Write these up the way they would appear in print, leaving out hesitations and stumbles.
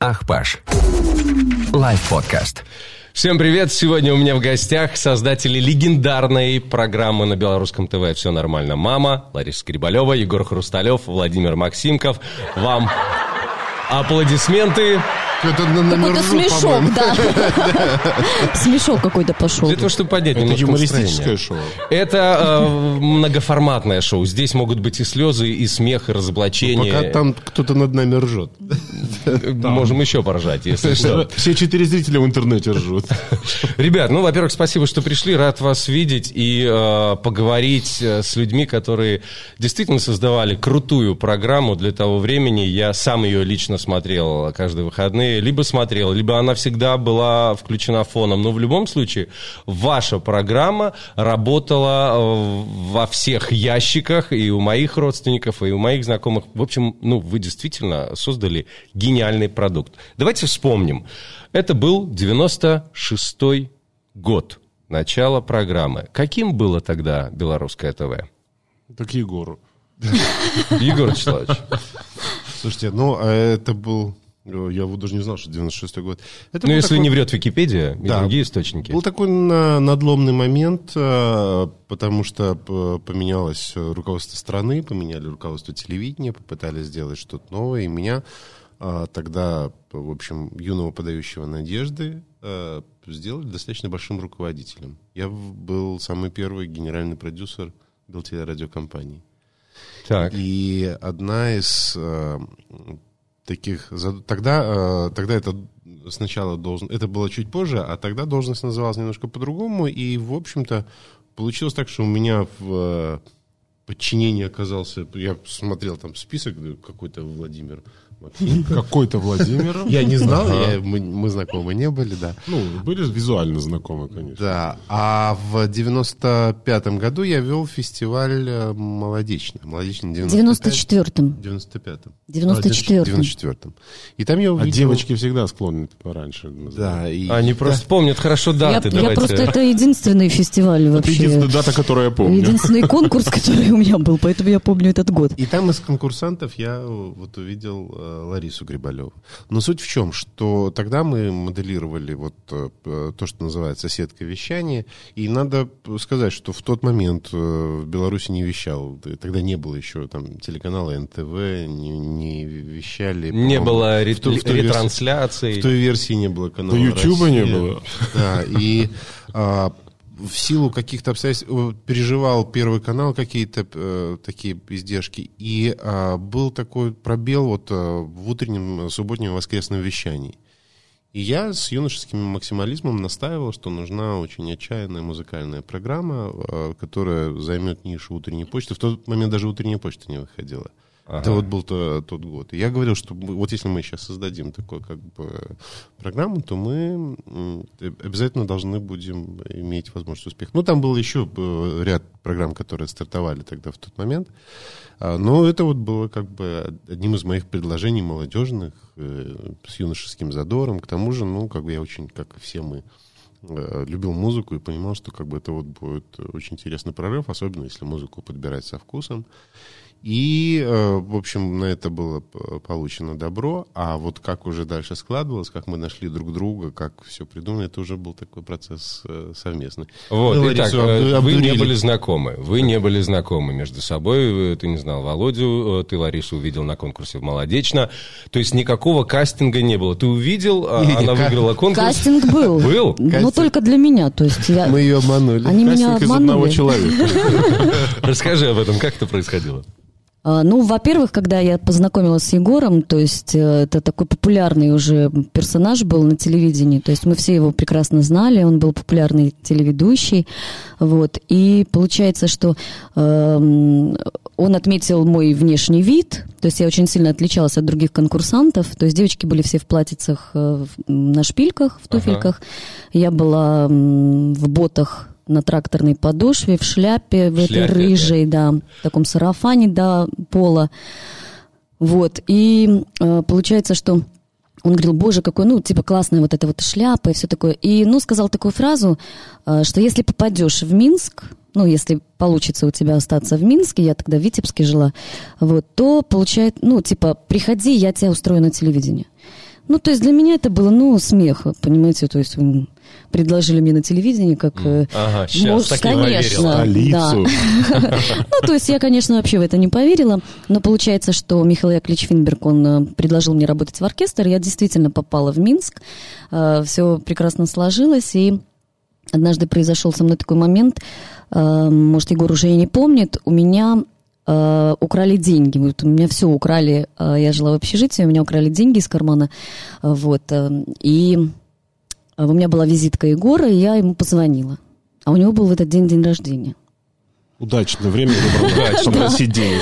Ахпаш. Лайв-подкаст. Всем привет! Сегодня у меня в гостях создатели легендарной программы на Белорусском ТВ «Всё нормально, мама!» Лариса Грибалёва, Егор Хрусталёв, Владимир Максимков. Вам аплодисменты. Какой-то смешок, да. Смешок какой-то пошел. Для того, чтобы поднять немножко настроение. Это юмористическое шоу. Это многоформатное шоу. Здесь могут быть и слезы, и смех, и разоблачение. Пока там кто-то над нами ржет. Можем еще поржать, если что. Все 4 зрителя в интернете ржут. Ребят, ну, во-первых, спасибо, что пришли. Рад вас видеть и поговорить с людьми, которые действительно создавали крутую программу для того времени. Я сам ее лично смотрел каждый выходный. Либо смотрел, либо она всегда была включена фоном. Но в любом случае, ваша программа работала во всех ящиках, и у моих родственников, и у моих знакомых. В общем, ну, вы действительно создали гениальный продукт. Давайте вспомним. Это был 96-й год, начало программы. Каким было тогда Белорусское ТВ? Так Егору. Егор Вячеславович. Слушайте, ну, это был... Я вот даже не знал, что 96-й год. Ну, если такой... не врет Википедия и да, другие источники. Был такой надломный момент, потому что поменялось руководство страны, поменяли руководство телевидения, попытались сделать что-то новое. И меня тогда, в общем, юного подающего надежды, сделали достаточно большим руководителем. Я был самый первый генеральный продюсер Белтелерадиокомпании. Так. И одна из... таких, тогда это сначала должен, это было чуть позже, а тогда должность называлась немножко по-другому, и, в общем-то, получилось так, что у меня в подчинении оказался, я смотрел там список, какой-то Владимир Максимков. Какой-то Владимир? Я не знал, мы знакомы не были, да. Ну, были визуально знакомы, конечно. Да, а в 95-м году я вел фестиваль «Молодечно». «Молодечно» в 94-м. 94-м. И там я увидел... А девочки всегда склонны пораньше. Да. И... Они просто помнят хорошо даты. Я просто... Это единственный фестиваль вообще. Это единственная дата, которую я помню. Единственный конкурс, который у меня был, поэтому я помню этот год. И там из конкурсантов я вот увидел... Ларису Грибалеву. Но суть в чем, что тогда мы моделировали вот то, что называется сетка вещания, и надо сказать, что в тот момент в Беларуси не вещал, тогда не было еще там телеканала НТВ, не вещали. Не было ретрансляций. В той версии не было канала Ютуба не было. Да, и... в силу каких-то обстоятельств переживал Первый канал какие-то такие издержки. И был такой пробел вот, в утреннем, субботнем, воскресном вещании. И я с юношеским максимализмом настаивал, что нужна очень отчаянная музыкальная программа, которая займет нишу утренней почты. В тот момент даже утренняя почта не выходила. Ага. Это вот был тот год. И я говорил, что вот если мы сейчас создадим такую как бы программу, то мы обязательно должны будем иметь возможность успеха. Ну, там был еще ряд программ, которые стартовали тогда в тот момент. Но это вот было как бы одним из моих предложений молодежных с юношеским задором. К тому же, ну, как бы я очень, как и все мы, любил музыку и понимал, что как бы это вот будет очень интересный прорыв, особенно если музыку подбирать со вкусом. И, в общем, на это было получено добро. А вот как уже дальше складывалось, как мы нашли друг друга, как все придумано, это уже был такой процесс совместный. Вот, ну, итак, вы не были знакомы. Вы не были знакомы между собой. Ты не знал Володю, ты Ларису увидел на конкурсе в «Молодечно». То есть никакого кастинга не было. Ты увидел, она выиграла конкурс. Кастинг был. Был? Но только для меня. Мы ее обманули. Кастинг из одного человека. Расскажи об этом, как это происходило? Ну, во-первых, когда я познакомилась с Егором, то есть это такой популярный уже персонаж был на телевидении, то есть мы все его прекрасно знали, он был популярный телеведущий, вот, и получается, что он отметил мой внешний вид, то есть я очень сильно отличалась от других конкурсантов, то есть девочки были все в платьицах, на шпильках, в туфельках, я была в ботах, на тракторной подошве, в шляпе, в этой рыжей, да, в таком сарафане до пола. Вот, и получается, что он говорил, боже, какой, ну, типа, классная вот эта вот шляпа и все такое. И, ну, сказал такую фразу, что если попадешь в Минск, ну, если получится у тебя остаться в Минске, я тогда в Витебске жила, вот, то, получает, ну, типа, приходи, я тебя устрою на телевидение. Ну, то есть для меня это было, ну, смех, понимаете, то есть предложили мне на телевидении, как... Ага, сейчас, так конечно, не поверил. Да. Ну, то есть я, конечно, вообще в это не поверила, но получается, что Михаил Яковлевич Финберг, он предложил мне работать в оркестр, я действительно попала в Минск, все прекрасно сложилось, и однажды произошел со мной такой момент, может, Егор уже и не помнит, у меня... украли деньги. Вот у меня все украли. Я жила в общежитии, у меня украли деньги из кармана. Вот. И у меня была визитка Егора, и я ему позвонила. А у него был в этот день рождения. Удачное время выбрал, чтобы просить денег.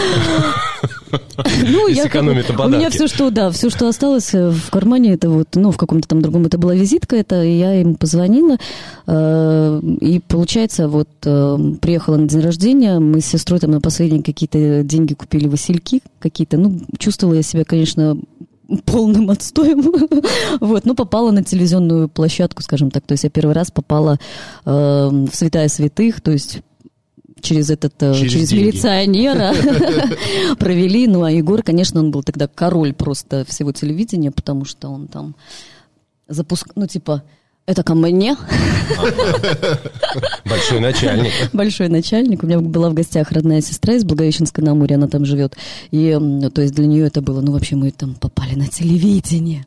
Ну, я, у меня все, что, да, все, что осталось в кармане, это вот, ну, в каком-то там другом, это была визитка, это я ему позвонила, и, получается, вот, приехала на день рождения, мы с сестрой там на последние какие-то деньги купили васильки какие-то, ну, чувствовала я себя, конечно, полным отстоем, вот, но попала на телевизионную площадку, скажем так, то есть я первый раз попала в «Святая святых», то есть... Через милиционера провели. Ну, а Егор, конечно, он был тогда король просто всего телевидения, потому что он там запускал, ну, типа, это ко мне. Большой начальник. Большой начальник. У меня была в гостях родная сестра из Благовещенска-на-Амуре, она там живет. И, то есть, для нее это было, ну, вообще, мы там попали на телевидение.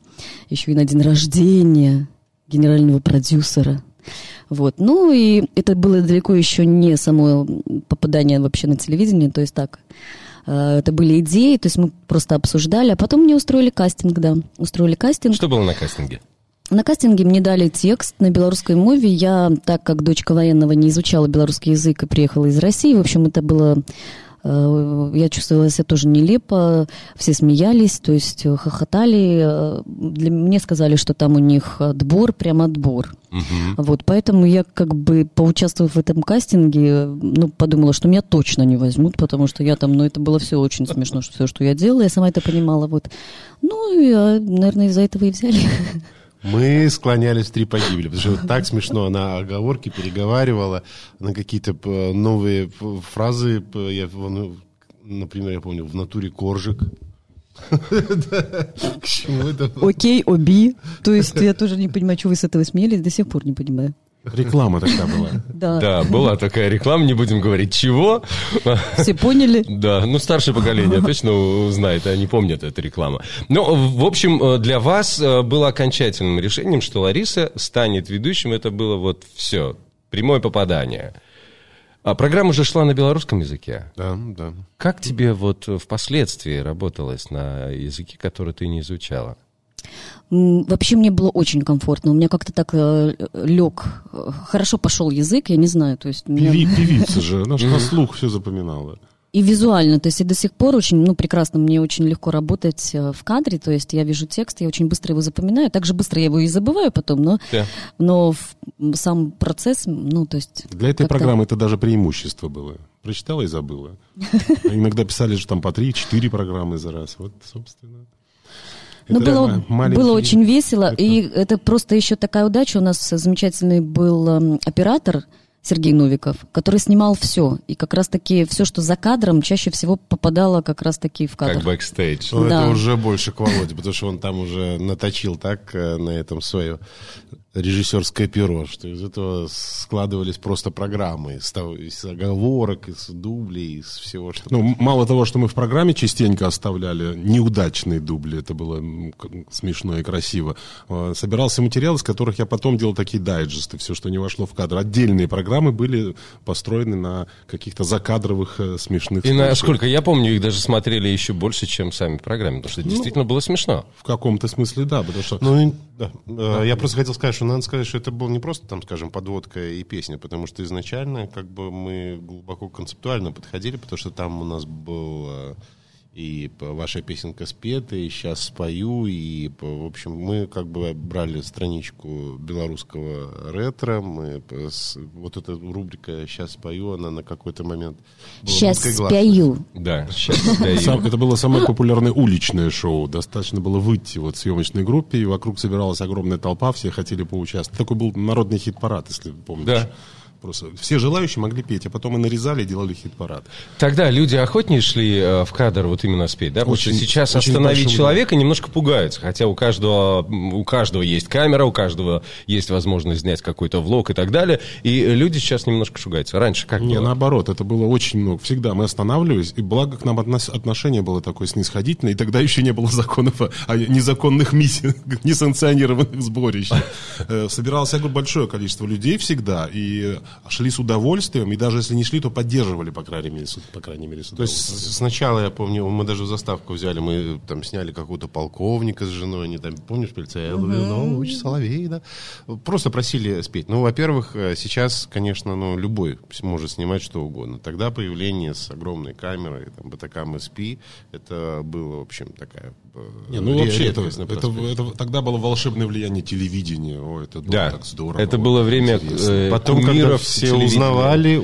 Еще и на день рождения генерального продюсера. Вот. Ну, и это было далеко еще не само попадание вообще на телевидение, то есть так, это были идеи, то есть мы просто обсуждали, а потом мне устроили кастинг, да, устроили кастинг. Что было на кастинге? На кастинге мне дали текст на белорусской мове, я, так как дочка военного, не изучала белорусский язык и приехала из России, в общем, это было... Я чувствовала себя тоже нелепо, все смеялись, то есть хохотали. Мне сказали, что там у них отбор, прям отбор. Угу. Вот, поэтому я, как бы, поучаствовав в этом кастинге, ну, подумала, что меня точно не возьмут, потому что я там, ну, это было все очень смешно, все, что я делала, я сама это понимала, вот. Ну, я, наверное, из-за этого и взяли. Мы склонялись в три погибели, потому что так смешно она оговорки переговаривала, на какие-то новые фразы, я, например, я помню, в натуре коржик. К чему это? Окей, оби, то есть я тоже не понимаю, что вы с этого смеялись, до сих пор не понимаю. Реклама тогда была. Да, была такая реклама, не будем говорить, чего. Все поняли? Да, ну старшее поколение точно знает, они помнят эту рекламу. Ну, в общем, для вас было окончательным решением, что Лариса станет ведущим, это было вот все, прямое попадание. А программа уже шла на белорусском языке. Да. Как тебе вот впоследствии работалось на языке, который ты не изучала? Вообще мне было очень комфортно. У меня как-то так лег, хорошо пошел язык, я не знаю, то есть меня... Певица же, она же на слух все запоминала. И визуально, то есть и до сих пор очень, ну, прекрасно, мне очень легко работать в кадре, то есть я вижу текст, я очень быстро его запоминаю, так же быстро я его и забываю потом, но сам процесс, ну, то есть... Для этой программы это даже преимущество было. Прочитала и забыла. Иногда писали же там по 3-4 программы за раз, вот, собственно... Ну, было очень весело, и это просто еще такая удача. У нас замечательный был оператор Сергей Новиков, который снимал все, и как раз-таки все, что за кадром, чаще всего попадало как раз-таки в кадр. Как бэкстейдж. Да. Это уже больше к Володе, потому что он там уже наточил так на этом свое режиссерское перо, что из этого складывались просто программы, из оговорок, из дублей, из всего, что... Ну, мало того, что мы в программе частенько оставляли неудачные дубли, это было смешно и красиво, собирался материал, из которых я потом делал такие дайджесты, все, что не вошло в кадр. Отдельные программы были построены на каких-то закадровых смешных... И насколько я помню, их даже смотрели еще больше, чем сами программы, потому что действительно было смешно. В каком-то смысле, да, потому что... Я просто хотел сказать, что надо сказать, что это было не просто, там, скажем, подводка и песня, потому что изначально как бы мы глубоко концептуально подходили, потому что там у нас был и «Ваша песенка спета», и «Сейчас спою», и, в общем, мы как бы брали страничку белорусского ретро, мы, вот эта рубрика «Сейчас спою», она на какой-то момент... «Сейчас спою». Да, «Сейчас спою». Это было самое популярное уличное шоу, достаточно было выйти вот в съемочной группе, и вокруг собиралась огромная толпа, все хотели поучаствовать. Такой был народный хит-парад, если помнишь. Да. Просто все желающие могли петь, а потом и нарезали, и делали хит-парад. Тогда люди охотнее шли в кадр вот именно спеть, да? Очень, потому что сейчас очень остановить человека немножко пугаются, хотя у каждого есть камера, у каждого есть возможность снять какой-то влог и так далее, и люди сейчас немножко шугаются. Раньше как было? Не, наоборот, это было очень много. Всегда мы останавливались, и благо к нам отношение было такое снисходительное, и тогда еще не было законов о незаконных митингах, несанкционированных сборищ. Собиралось большое количество людей всегда, и шли с удовольствием, и даже если не шли, то поддерживали, по крайней мере, с удовольствием. То есть сначала, я помню, мы даже в заставку взяли, мы там сняли какого-то полковника с женой, они там, помнишь, пельце, Луч, Соловей, да? Просто просили спеть. Ну, во-первых, сейчас, конечно, ну, любой может снимать что угодно. Тогда появление с огромной камерой, там, БТК МСП, это было, в общем, такая... Вообще, это тогда было волшебное влияние телевидения. О, это было так здорово. Это было время... Потом, когда все узнавали...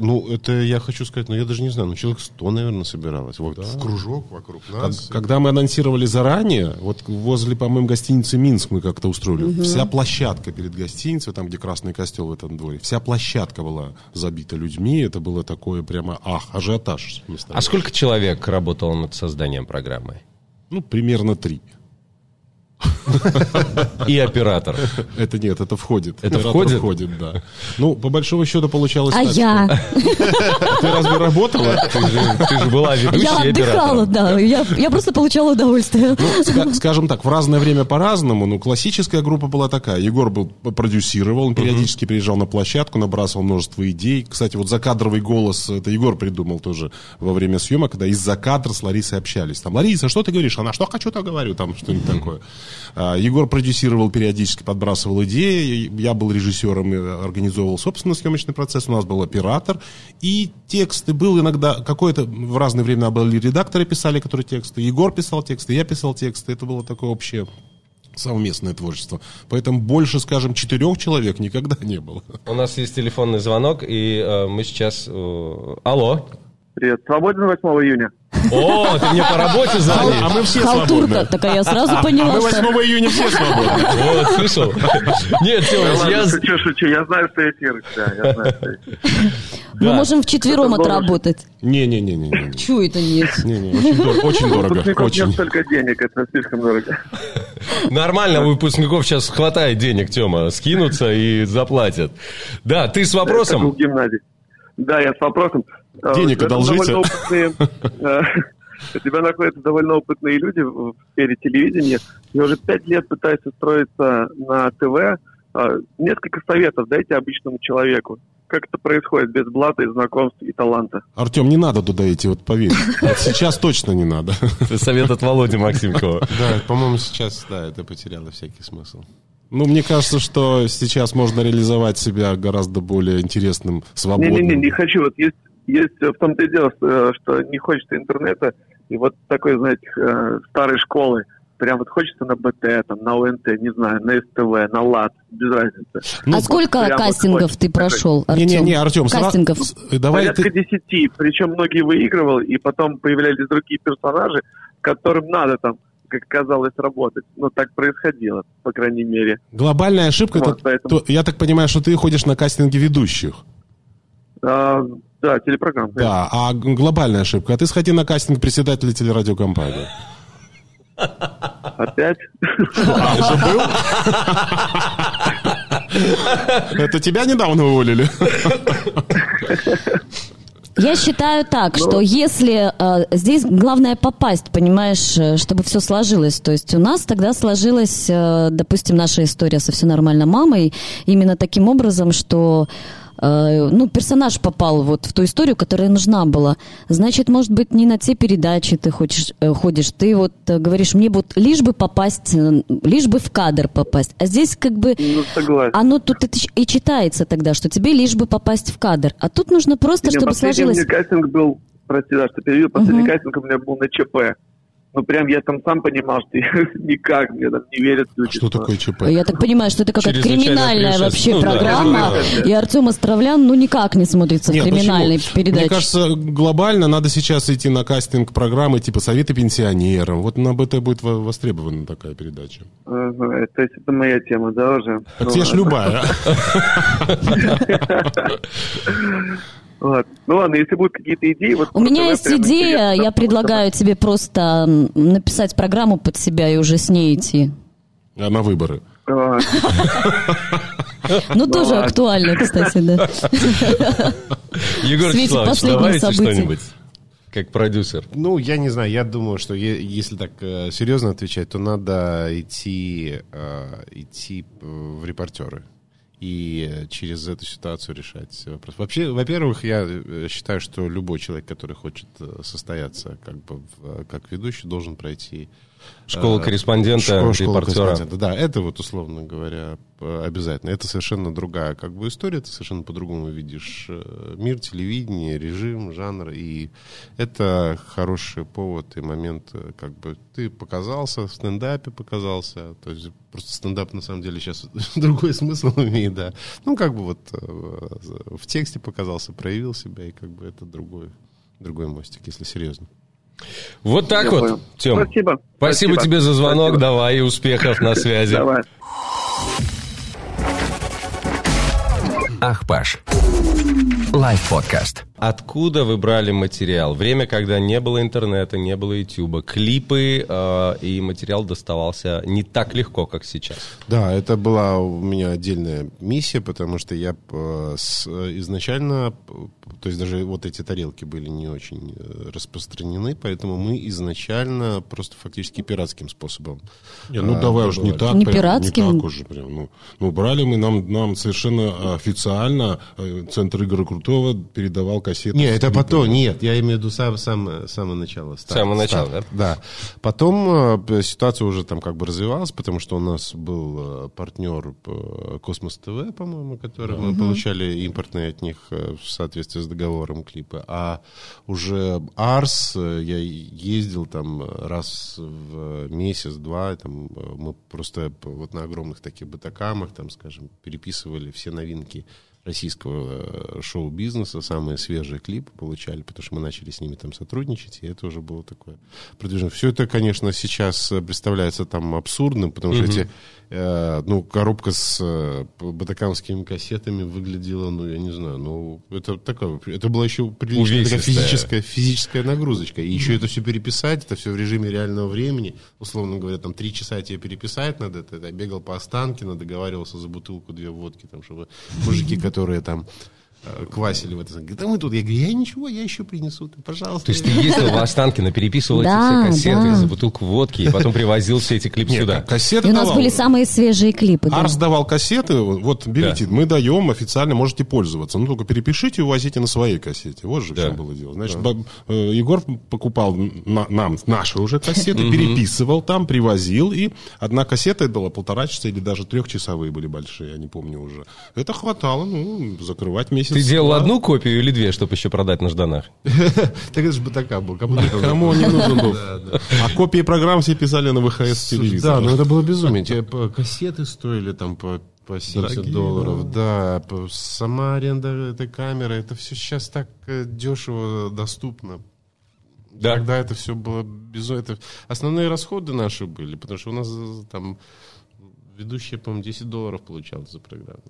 Ну, это я хочу сказать, но я даже не знаю, ну, человек 100, наверное, собиралось. Вот, да. В кружок вокруг нас. Когда мы анонсировали заранее, вот возле, по-моему, гостиницы «Минск» мы как-то устроили. Угу. Вся площадка перед гостиницей, там, где Красный Костел в этом дворе, вся площадка была забита людьми. Это было такое прямо ажиотаж. А сколько человек работало над созданием программы? Ну, примерно 3. И оператор. Это нет, это входит. Это входит, да. Ну, по большому счету получалось так. А я? Ты разве работала? Ты же была ведущей оператором. Я отдыхала, да. Я просто получала удовольствие. Ну, скажем так, в разное время по-разному. Ну, классическая группа была такая. Егор был продюсировал, он периодически приезжал на площадку, набрасывал множество идей. Кстати, вот закадровый голос, это Егор придумал тоже во время съемок, когда из-за кадра с Ларисой общались. Там, Лариса, что ты говоришь? Она, что хочу, то говорю. Там что-нибудь такое. Егор продюсировал периодически, подбрасывал идеи. Я был режиссером и организовывал собственно съемочный процесс. У нас был оператор. И тексты был иногда... Какое-то в разное время были редакторы писали, которые тексты. Егор писал тексты, я писал тексты. Это было такое общее... совместное творчество. Поэтому больше, скажем, 4 человек никогда не было. У нас есть телефонный звонок, и мы сейчас... Алло. Привет. Свободен 8 июня? О, ты мне по работе звонил. А мы все свободны. Халтура такая, я сразу поняла. А мы 8 июня все свободны. Вот, слышал? Нет, Тёмыч, шучу. Я знаю, что я серый. Мы можем вчетвером отработать. Не-не-не. Чего это нет? Очень дорого. Выпускников не столько денег, это слишком дорого. Нормально, у выпускников сейчас хватает денег, Тёма. Скинутся и заплатят. Да, ты с вопросом? Да, я с вопросом. Денег одолжите. У тебя находятся довольно опытные люди в сфере телевидения. Я уже 5 лет пытаюсь устроиться на ТВ. Несколько советов дайте обычному человеку. Как это происходит без блата и знакомств и таланта? Артем, не надо туда идти, вот поверь. Сейчас точно не надо. Это совет от Володи Максимкова. Да, по-моему, сейчас это потеряло всякий смысл. Ну, мне кажется, что сейчас можно реализовать себя гораздо более интересным, свободным. Не хочу. Вот есть в том-то и дело, что не хочется интернета и вот такой, знаете, старой школы. Прям вот хочется на БТ, там, на ОНТ, не знаю, на СТВ, на ЛАД, без разницы. Ну, а сколько кастингов вот ты прошел, Артем? Не, Артем, кастингов. Порядка 10, причем многие выигрывал, и потом появлялись другие персонажи, которым надо там, как казалось, работать. Но так происходило, по крайней мере. Глобальная ошибка, вот, это поэтому... Я так понимаю, что ты ходишь на кастинги ведущих. Да, телепрограмм. Да, а глобальная ошибка. А ты сходи на кастинг председателя телерадиокомпании. Опять? А, уже был? Это тебя недавно уволили? Я считаю так, что если здесь главное попасть, понимаешь, чтобы все сложилось. То есть у нас тогда сложилась, допустим, наша история со «Всё нормально, мама!» именно таким образом, что... ну, персонаж попал вот в ту историю, которая нужна была. Значит, может быть, не на те передачи ты ходишь. Ты вот говоришь, мне вот лишь бы попасть, лишь бы в кадр попасть. А здесь как бы... Ну, согласен. Оно тут и читается тогда, что тебе лишь бы попасть в кадр. А тут нужно просто, чтобы сложилось... Последний кастинг был... Прости, да, что перевел. Последний кастинг у меня был на ЧП. Ну, прям я там сам понимал, что никак мне там не верят люди. Что такое ЧП? Я так понимаю, что это какая-то криминальная вообще программа, и Артем Островлян, ну, никак не смотрится в криминальной передаче. Мне кажется, глобально надо сейчас идти на кастинг программы типа «Советы пенсионерам». Вот на БТ будет востребована такая передача. То есть это моя тема, да, уже? Так тебе ж любая. Вот. Ну ладно, если будут какие-то идеи... Вот у меня есть идея, я предлагаю тебе просто написать программу под себя и уже с ней идти. А на выборы? Ну, тоже актуально, кстати, да. Егор Хрусталёв, давайте что-нибудь. Как продюсер. Ну, я не знаю, я думаю, что если так серьезно отвечать, то надо идти в репортеры. И через эту ситуацию решать вопрос. Вообще, во-первых, я считаю, что любой человек, который хочет состояться как ведущий, должен пройти школу корреспондента, репортера. Да, это вот, условно говоря, обязательно. Это совершенно другая история, ты совершенно по-другому видишь мир, телевидение, режим, жанр. И это хороший повод и момент, ты показался, в стендапе показался, то есть просто стендап на самом деле сейчас другой смысл имеет, да. Ну, в тексте показался, проявил себя, и это другой мостик, если серьезно. Вот так я вот, понял. Тем. Спасибо. Спасибо тебе за звонок, давай, и успехов на связи. Давай. Ах, Паш. Лайв-подкаст. Откуда вы брали материал? Время, когда не было интернета, не было ютуба, клипы, и материал доставался не так легко, как сейчас. Да, это была у меня отдельная миссия, потому что я изначально, то есть даже вот эти тарелки были не очень распространены, поэтому мы изначально просто фактически пиратским способом. Ну, брали мы, нам совершенно официально Центр Игоря Крутого передавал кассеты. Нет, это потом, я имею в виду самое начало. Да. Потом ситуация уже развивалась, потому что у нас был партнер Космос ТВ, по-моему, который мы получали импортные от них в соответствии с договором клипы. А уже Арс, я ездил там раз в месяц-два, там мы просто вот на огромных таких бытакамах, там, скажем, переписывали все новинки российского шоу-бизнеса, самые свежие клипы получали, потому что мы начали с ними там сотрудничать, и это уже было такое продвижение. Все это, конечно, сейчас представляется там абсурдным, потому что коробка с батакамскими кассетами выглядела, это была еще приличная физическая нагрузочка. И еще это все переписать, это все в режиме реального времени. Условно говоря, там 3 часа тебе переписать надо. Я бегал по Останкино, договаривался за бутылку 2 водки, там, чтобы мужики, которые там квасили в этом. Говорит, мы тут. Я говорю, я еще принесу. Пожалуйста. То есть ты ездил в Останкино, переписывал эти все кассеты за бутылку водки, и потом привозил все эти клипы сюда. Кассеты давал. У нас были самые свежие клипы. Арс давал кассеты. Вот, берите, мы даем официально, можете пользоваться. Ну, только перепишите и увозите на своей кассете. Вот же в чем было дело. Значит, Егор покупал нам наши уже кассеты, переписывал там, привозил, и одна кассета была 1,5 часа или даже 3-часовые были большие, я не помню уже. Это хватало, закрывать месяц. Ты делал одну копию или 2, чтобы еще продать на жданах? Так это же батака был. Кому он не нужен был? А копии программ все писали на ВХС телевизор. Да, но это было безумие. Кассеты стоили там по $70. Да, сама аренда этой камеры. Это все сейчас так дешево, доступно. Да. Когда это все было безумие. Основные расходы наши были, потому что у нас там... Ведущая, по-моему, $10 получал за программу.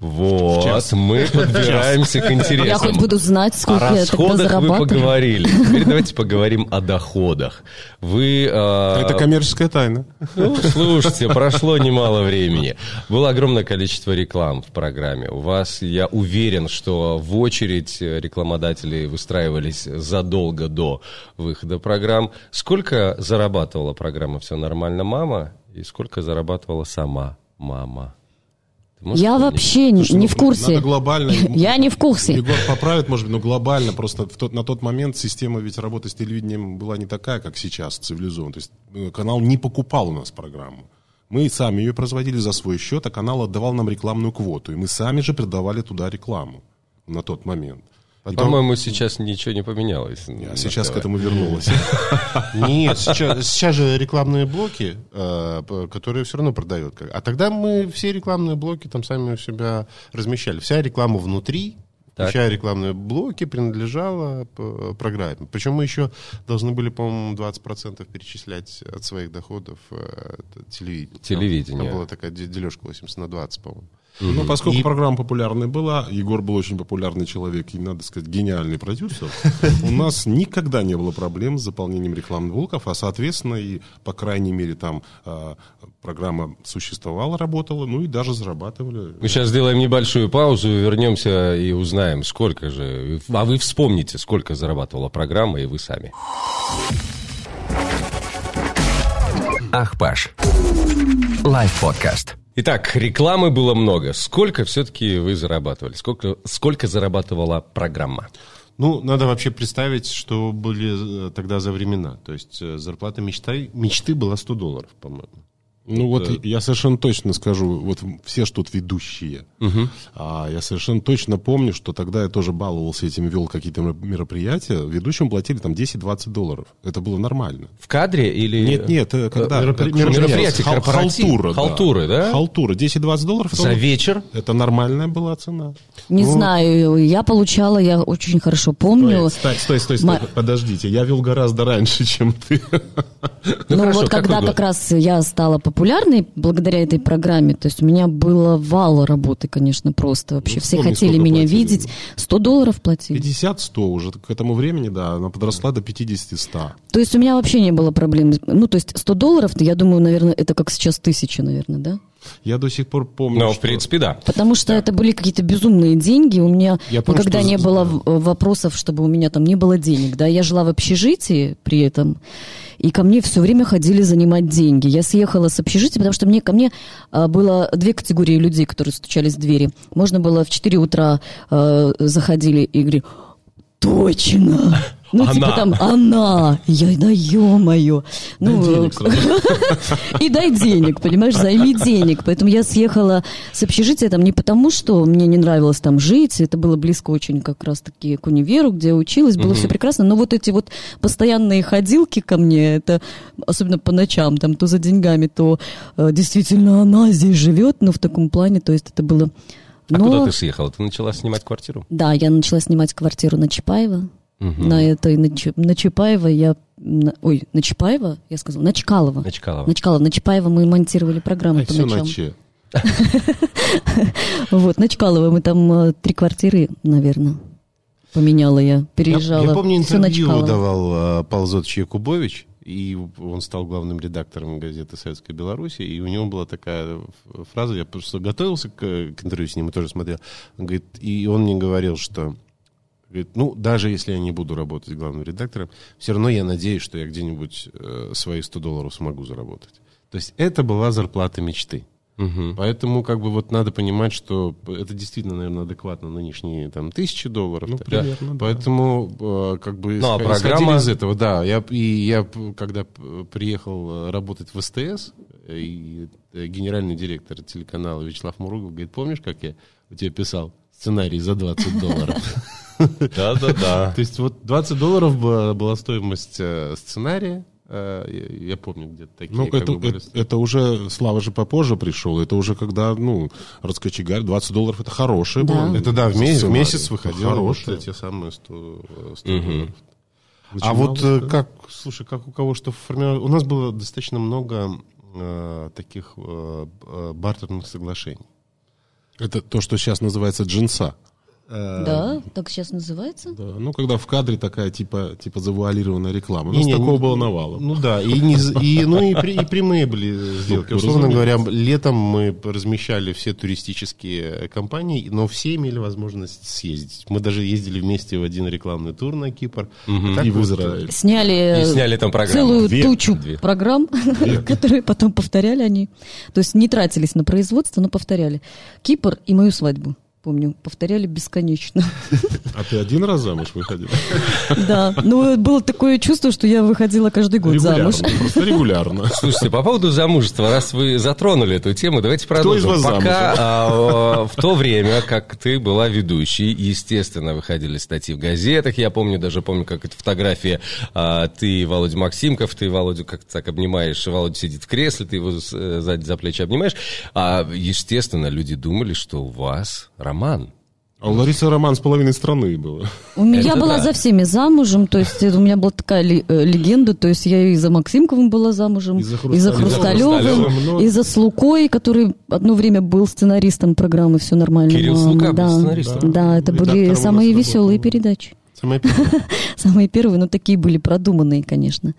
Вот, мы подбираемся к интересам. Я хоть буду знать, сколько я тогда зарабатываю. О расходах вы поговорили. Теперь давайте поговорим о доходах. Это коммерческая тайна. Ну, слушайте, прошло немало времени. Было огромное количество реклам в программе. У вас, я уверен, что в очередь рекламодатели выстраивались задолго до выхода программ. Сколько зарабатывала программа «Все нормально, мама»? И сколько зарабатывала сама мама? Я вообще не в курсе. Я не в курсе. Егор поправит, может быть, но глобально. Просто на тот момент система ведь работы с телевидением была не такая, как сейчас, цивилизованная. То есть канал не покупал у нас программу. Мы сами ее производили за свой счет, а канал отдавал нам рекламную квоту. И мы сами же продавали туда рекламу на тот момент. Потом... По-моему, сейчас ничего не поменялось. Сейчас к этому вернулось. Нет, сейчас же рекламные блоки, которые все равно продают. А тогда мы все рекламные блоки там сами у себя размещали. Вся реклама внутри, включая рекламные блоки, принадлежала программе. Причем мы еще должны были, по-моему, 20% перечислять от своих доходов телевидению. Там была такая дележка 80/20, по-моему. Ну, поскольку программа популярная была, Егор был очень популярный человек и, надо сказать, гениальный продюсер, у нас никогда не было проблем с заполнением рекламных блоков, а, соответственно, и, по крайней мере, там программа существовала, работала, ну и даже зарабатывали. Мы сейчас сделаем небольшую паузу, вернемся и узнаем, сколько же... А вы вспомните, сколько зарабатывала программа, и вы сами. Ахпаш. Лайв-подкаст. Итак, рекламы было много. Сколько все-таки вы зарабатывали? Сколько зарабатывала программа? Ну, надо вообще представить, что были тогда за времена. То есть зарплата мечты была $100, по-моему. Ну вот я совершенно точно скажу, вот все ж тут ведущие. Угу. Я совершенно точно помню, что тогда я тоже баловался этим, вел какие-то мероприятия. Ведущим платили там $10-20. Это было нормально. В кадре или... Нет, когда... Мероприятие, корпоратив. Халтура, да? Халтура. $10-20. За вечер? Это нормальная была цена. Не знаю, я получала, я очень хорошо помню. Стой, подождите. Я вел гораздо раньше, чем ты. Ну вот когда как раз я стала популярной благодаря этой программе, то есть у меня было вал работы, конечно, просто вообще. Все хотели меня видеть. $100 платили. 50-100 уже к этому времени, да, она подросла до 50-100. То есть у меня вообще не было проблем. Ну, то есть $100, я думаю, наверное, это как сейчас 1000, наверное, да? Я до сих пор помню. Ну, в принципе, да. Потому что это были какие-то безумные деньги. У меня никогда не было вопросов, чтобы у меня там не было денег. Да, я жила в общежитии при этом, и ко мне все время ходили занимать деньги. Я съехала с общежития, потому что ко мне было две категории людей, которые стучались в двери. Можно было в 4 утра заходили и говорили: точно! Ну, она. Типа там, она, я, да ё-моё. Ну, и дай денег, понимаешь, займи денег. Поэтому я съехала с общежития там не потому, что мне не нравилось там жить, это было близко очень как раз-таки к универу, где я училась, было все прекрасно, но вот эти вот постоянные ходилки ко мне, это особенно по ночам, там то за деньгами, то действительно она здесь живет, но в таком плане, то есть это было... куда ты съехала? Ты начала снимать квартиру? Да, я начала снимать квартиру на Чапаева. На Чкалова. На Чапаева мы монтировали программу по ночам. Вот, на Чкалова мы там 3 квартиры, наверное, поменяла я, переезжала. Я помню, интервью давал Павел Изотович Якубович, и он стал главным редактором газеты «Советская Беларусь», и у него была такая фраза, я просто готовился к интервью с ним и тоже смотрел. Он говорит, и он мне говорил, что... Говорит, даже если я не буду работать главным редактором, все равно я надеюсь, что я где-нибудь свои $100 смогу заработать. То есть это была зарплата мечты. Угу. Поэтому надо понимать, что это действительно, наверное, адекватно нынешние $1000. Ну, примерно, да. Поэтому программа из этого. Да, я когда приехал работать в СТС, и генеральный директор телеканала Вячеслав Муругов говорит: помнишь, как я у тебя писал сценарий за $20? Да. То есть вот $20 была стоимость сценария. Я помню где-то такие. Это уже, Слава же попозже пришел. Это уже когда, раскочегарь, $20 это хорошие. Да. Было. Это в месяц выходило. Хорошие. Те самые $100. А вот это? Как у кого что формировалось? У нас было достаточно много таких бартерных соглашений. Это то, что сейчас называется джинса. Да, так сейчас называется. Да. Когда в кадре такая типа завуалированная реклама. У нас такого было навалом. Ну да, и прямые были сделки. Условно говоря, летом мы размещали все туристические компании, но все имели возможность съездить. Мы даже ездили вместе в один рекламный тур на Кипр. И в Израиль. Сняли там целую тучу программ, которые потом повторяли они. То есть не тратились на производство, но повторяли. Кипр и мою свадьбу. помню, повторяли бесконечно. А ты один раз замуж выходила? Да, ну было такое чувство, что я выходила каждый год замуж. Просто регулярно. Слушайте, по поводу замужества, раз вы затронули эту тему, давайте продолжим. Кто из вас замужем? В то время, как ты была ведущей, естественно, выходили статьи в газетах, я помню, даже помню, как эта фотография, ты, Володя Максимков, ты, Володю, как-то так обнимаешь, Володя сидит в кресле, ты его сзади за плечи обнимаешь. Естественно, люди думали, что у вас роман. А у Ларисы роман с половиной страны был. Я была за всеми замужем, то есть у меня была такая легенда, то есть я и за Максимковым была замужем, и за Хрусталёвым, и за Слукой, который одно время был сценаристом программы «Всё нормально, мама!». Кирилл Слука был сценаристом. Да, это были самые веселые передачи. Самые первые, но такие были продуманные, конечно.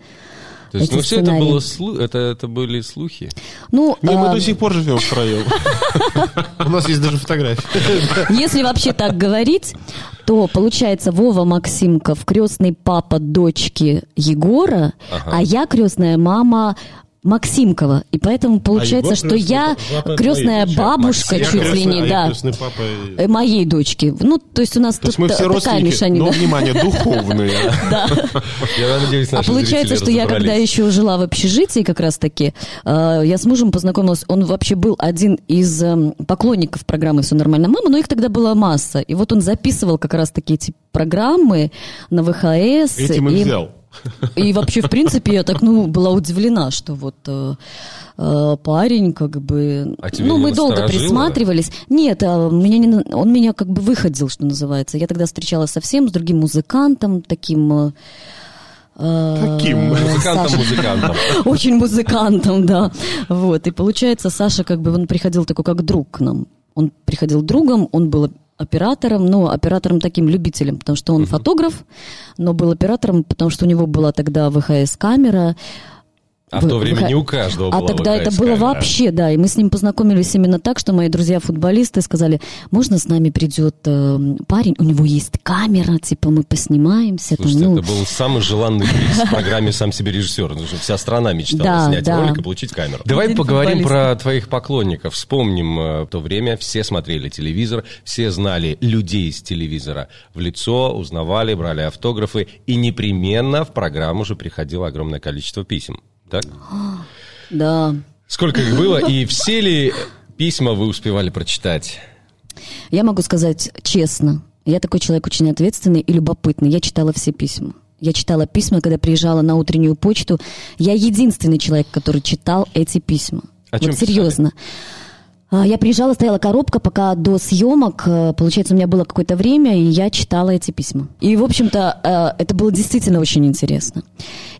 То есть, все это, это были слухи? Мы до сих пор живем втроем. У нас есть даже фотографии. Если вообще так говорить, то получается Вова Максимков, крестный папа дочки Егора, а я крестная мама Максимкова. И поэтому получается, что я крестная бабушка чуть ли не, да, моей дочки. Ну, то есть у нас тут такая мешанина. Но, внимание, духовные. А получается, что я, когда еще жила в общежитии как раз-таки, я с мужем познакомилась. Он вообще был один из поклонников программы «Все нормально, мама», но их тогда была масса. И вот он записывал как раз-таки эти программы на ВХС. Этим и взял. И вообще, в принципе, я так, была удивлена, что вот парень, как бы... мы долго присматривались. Нет, он меня как бы выходил, что называется. Я тогда встречалась с другим музыкантом, таким... Каким? Музыкантом. Очень музыкантом, да. Вот, и получается, Саша, как бы, он приходил такой, как друг к нам. Он приходил другом, он был... оператором, но оператором таким любителем, потому что он фотограф, но был оператором, потому что у него была тогда ВХС-камера. А в то время не у каждого была ВХС-камера. А тогда это было вообще, да, и мы с ним познакомились именно так, что мои друзья-футболисты сказали, можно с нами придет парень, у него есть камера, типа мы поснимаемся. Слушайте, это был самый желанный приз в программе «Сам себе режиссер», потому что вся страна мечтала снять ролик и получить камеру. Давай поговорим про твоих поклонников. Вспомним то время, все смотрели телевизор, все знали людей из телевизора в лицо, узнавали, брали автографы, и непременно в программу же приходило огромное количество писем. Так? Да. Сколько их было, и все ли письма вы успевали прочитать? Я могу сказать честно, я такой человек очень ответственный и любопытный. Я читала все письма. Я читала письма, когда приезжала на утреннюю почту. Я единственный человек, который читал эти письма. О чем писали? Серьезно. Я приезжала, стояла коробка, пока до съемок, получается, у меня было какое-то время, и я читала эти письма. И, в общем-то, это было действительно очень интересно.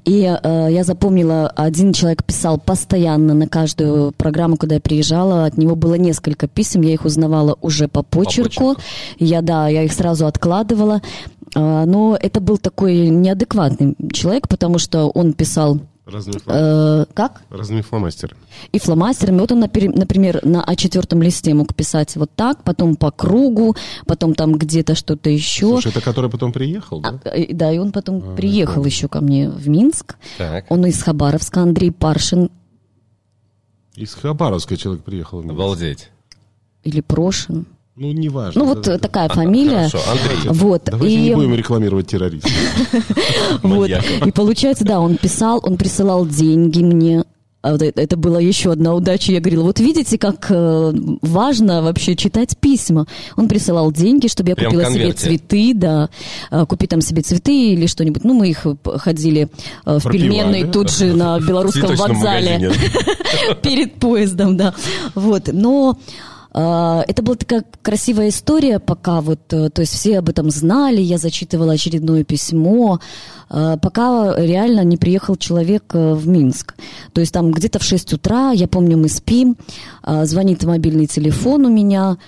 И я запомнила, один человек писал постоянно на каждую программу, куда я приезжала, от него было несколько писем, я их узнавала уже по почерку. Я их сразу откладывала. Но это был такой неадекватный человек, потому что он писал... Разными фломастерами. И фломастерами. Вот он, например, на А4 листе мог писать вот так, потом по кругу, потом там где-то что-то еще. Слушай, это который потом приехал, да? Да, и он потом приехал еще ко мне в Минск. Так. Он из Хабаровска, Андрей Прошин. Из Хабаровска человек приехал в Минск. Обалдеть. Или Прошин. Неважно. Вот такая фамилия. Хорошо, Андрей. Давайте не будем рекламировать террористов. И получается, да, он присылал деньги мне. Это была еще одна удача. Я говорила, вот видите, как важно вообще читать письма. Он присылал деньги, чтобы я купила себе цветы, да, купи там себе цветы или что-нибудь. Мы их ходили в пельменной тут же на Белорусском вокзале перед поездом, да. Но... Это была такая красивая история пока, то есть все об этом знали, я зачитывала очередное письмо, пока реально не приехал человек в Минск. То есть там где-то в 6 утра, я помню, мы спим, звонит мобильный телефон у меня,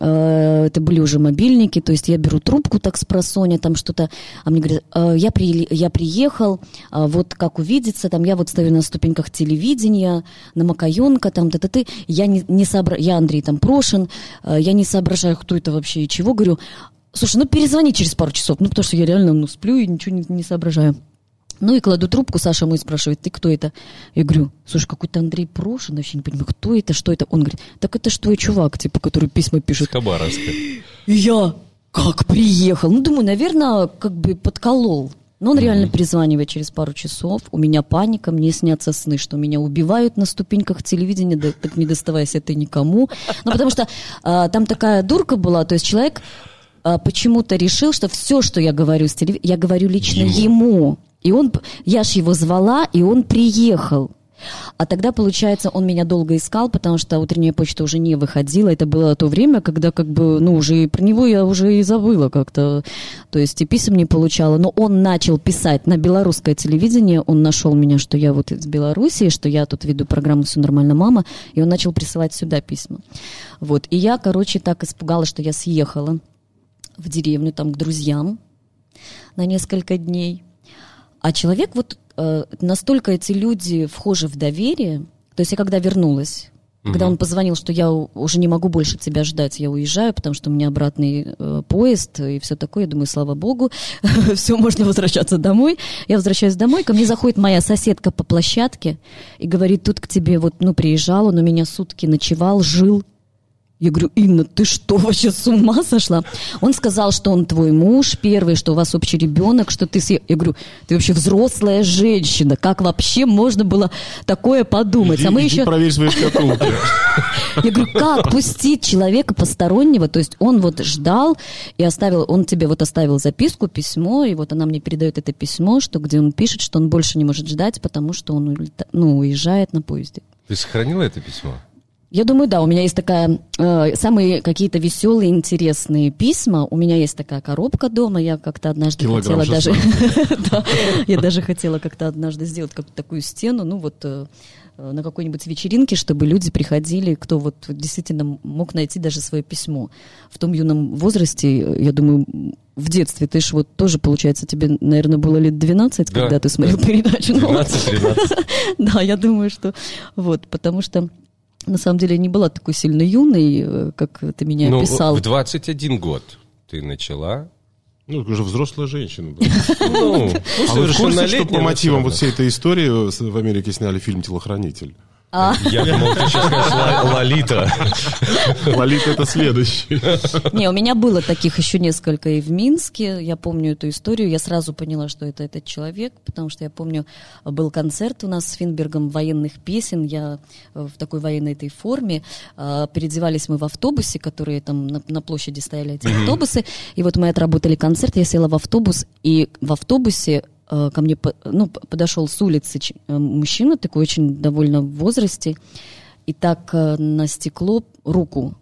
это были уже мобильники, то есть я беру трубку так спросонья, там что-то, а мне говорят, я приехал, вот как увидеться, там я вот стою на ступеньках телевидения, на Макаенко, там, та-та-ты, я Андрей там Прошин, я не соображаю, кто это вообще и чего, говорю, слушай, перезвони через пару часов, потому что я реально, сплю и ничего не соображаю. Ну и кладу трубку, Саша мой спрашивает, ты кто это? Я говорю, слушай, какой-то Андрей Прошин, вообще не понимаю, кто это, что это? Он говорит, так это что, чувак, типа, который письма пишет. С Хабаровска. И я как приехал? Ну, думаю, наверное, как бы подколол. Но он реально перезванивает через пару часов. У меня паника, мне снятся сны, что меня убивают на ступеньках телевидения, да, так не доставаясь это никому. Ну, потому что там такая дурка была, то есть человек почему-то решил, что все, что я говорю с телевидением, я говорю лично ему. И он, я ж его звала, и он приехал. А тогда, получается, он меня долго искал, потому что утренняя почта уже не выходила. Это было то время, когда как бы, ну, уже про него я уже и забыла как-то. То есть и писем не получала. Но он начал писать на белорусское телевидение. Он нашел меня, что я вот из Беларуси, что я тут веду программу «Всё нормально, мама!». И он начал присылать сюда письма. Вот. И я, короче, так испугалась, что я съехала в деревню, там, к друзьям на несколько дней. А человек, вот настолько эти люди вхожи в доверие, то есть я когда вернулась, когда он позвонил, что я уже не могу больше тебя ждать, я уезжаю, потому что у меня обратный поезд и все такое, я думаю, слава богу, все, можно возвращаться домой. Я возвращаюсь домой, ко мне заходит моя соседка по площадке и говорит, тут к тебе вот, ну, приезжал, он у меня сутки ночевал, жил. Я говорю, Инна, ты что, вообще с ума сошла? Он сказал, что он твой муж первый, что у вас общий ребенок, что ты... Я говорю, ты вообще взрослая женщина, как вообще можно было такое подумать? Иди, а мы иди еще... проверь свои шкатулки. Я говорю, как пустить человека постороннего? То есть он вот ждал и оставил, он тебе вот оставил записку, письмо, и вот она мне передает это письмо, что где он пишет, что он больше не может ждать, потому что он уезжает на поезде. Ты сохранила это письмо? Я думаю, да, у меня есть такая... самые какие-то веселые, интересные письма. У меня есть такая коробка дома. Я как-то однажды хотела даже... Я даже хотела как-то однажды сделать такую стену, ну вот на какой-нибудь вечеринке, чтобы люди приходили, кто вот действительно мог найти даже свое письмо. В том юном возрасте, я думаю... В детстве, ты же вот тоже, получается, тебе, наверное, было лет 12, да, когда ты смотрел передачу. 12-13. Да, я думаю, что... Вот, потому что... На самом деле, я не была такой сильно юной, как ты меня описал. Ну, в 21 год ты начала. Ну, уже взрослая женщина была. А вы в курсе, что по мотивам вот всей этой истории в Америке сняли фильм «Телохранитель»? Я думал, ты сейчас скажешь «Лолита». «Лолита» — это следующий. Не, у меня было таких еще несколько и в Минске. Я помню эту историю. Я сразу поняла, что это этот человек, потому что я помню, был концерт у нас с Финбергом военных песен. Я в такой военной этой форме. Переодевались мы в автобусе, которые там на площади стояли, эти автобусы. И вот мы отработали концерт. Я села в автобус, и в автобусе ко мне, ну, подошел с улицы мужчина, такой очень довольно в возрасте, и так на стекло руку,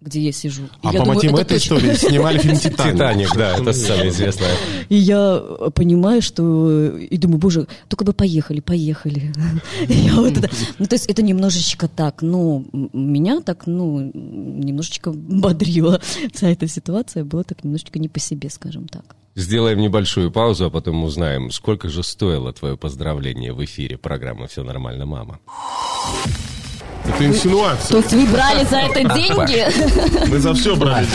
где я сижу. А по мотивам этой истории снимали фильм «Титаник». «Титаник», да, это самое известное. И я понимаю, что... И думаю, боже, только бы поехали. Ну, то есть это немножечко так, ну, меня так, ну, немножечко бодрило. Вся эта ситуация была так немножечко не по себе, скажем так. Сделаем небольшую паузу, а потом узнаем, сколько же стоило твое поздравление в эфире программы «Все нормально, мама». Это инсинуация. То есть вы брали за это деньги? Мы за все брали.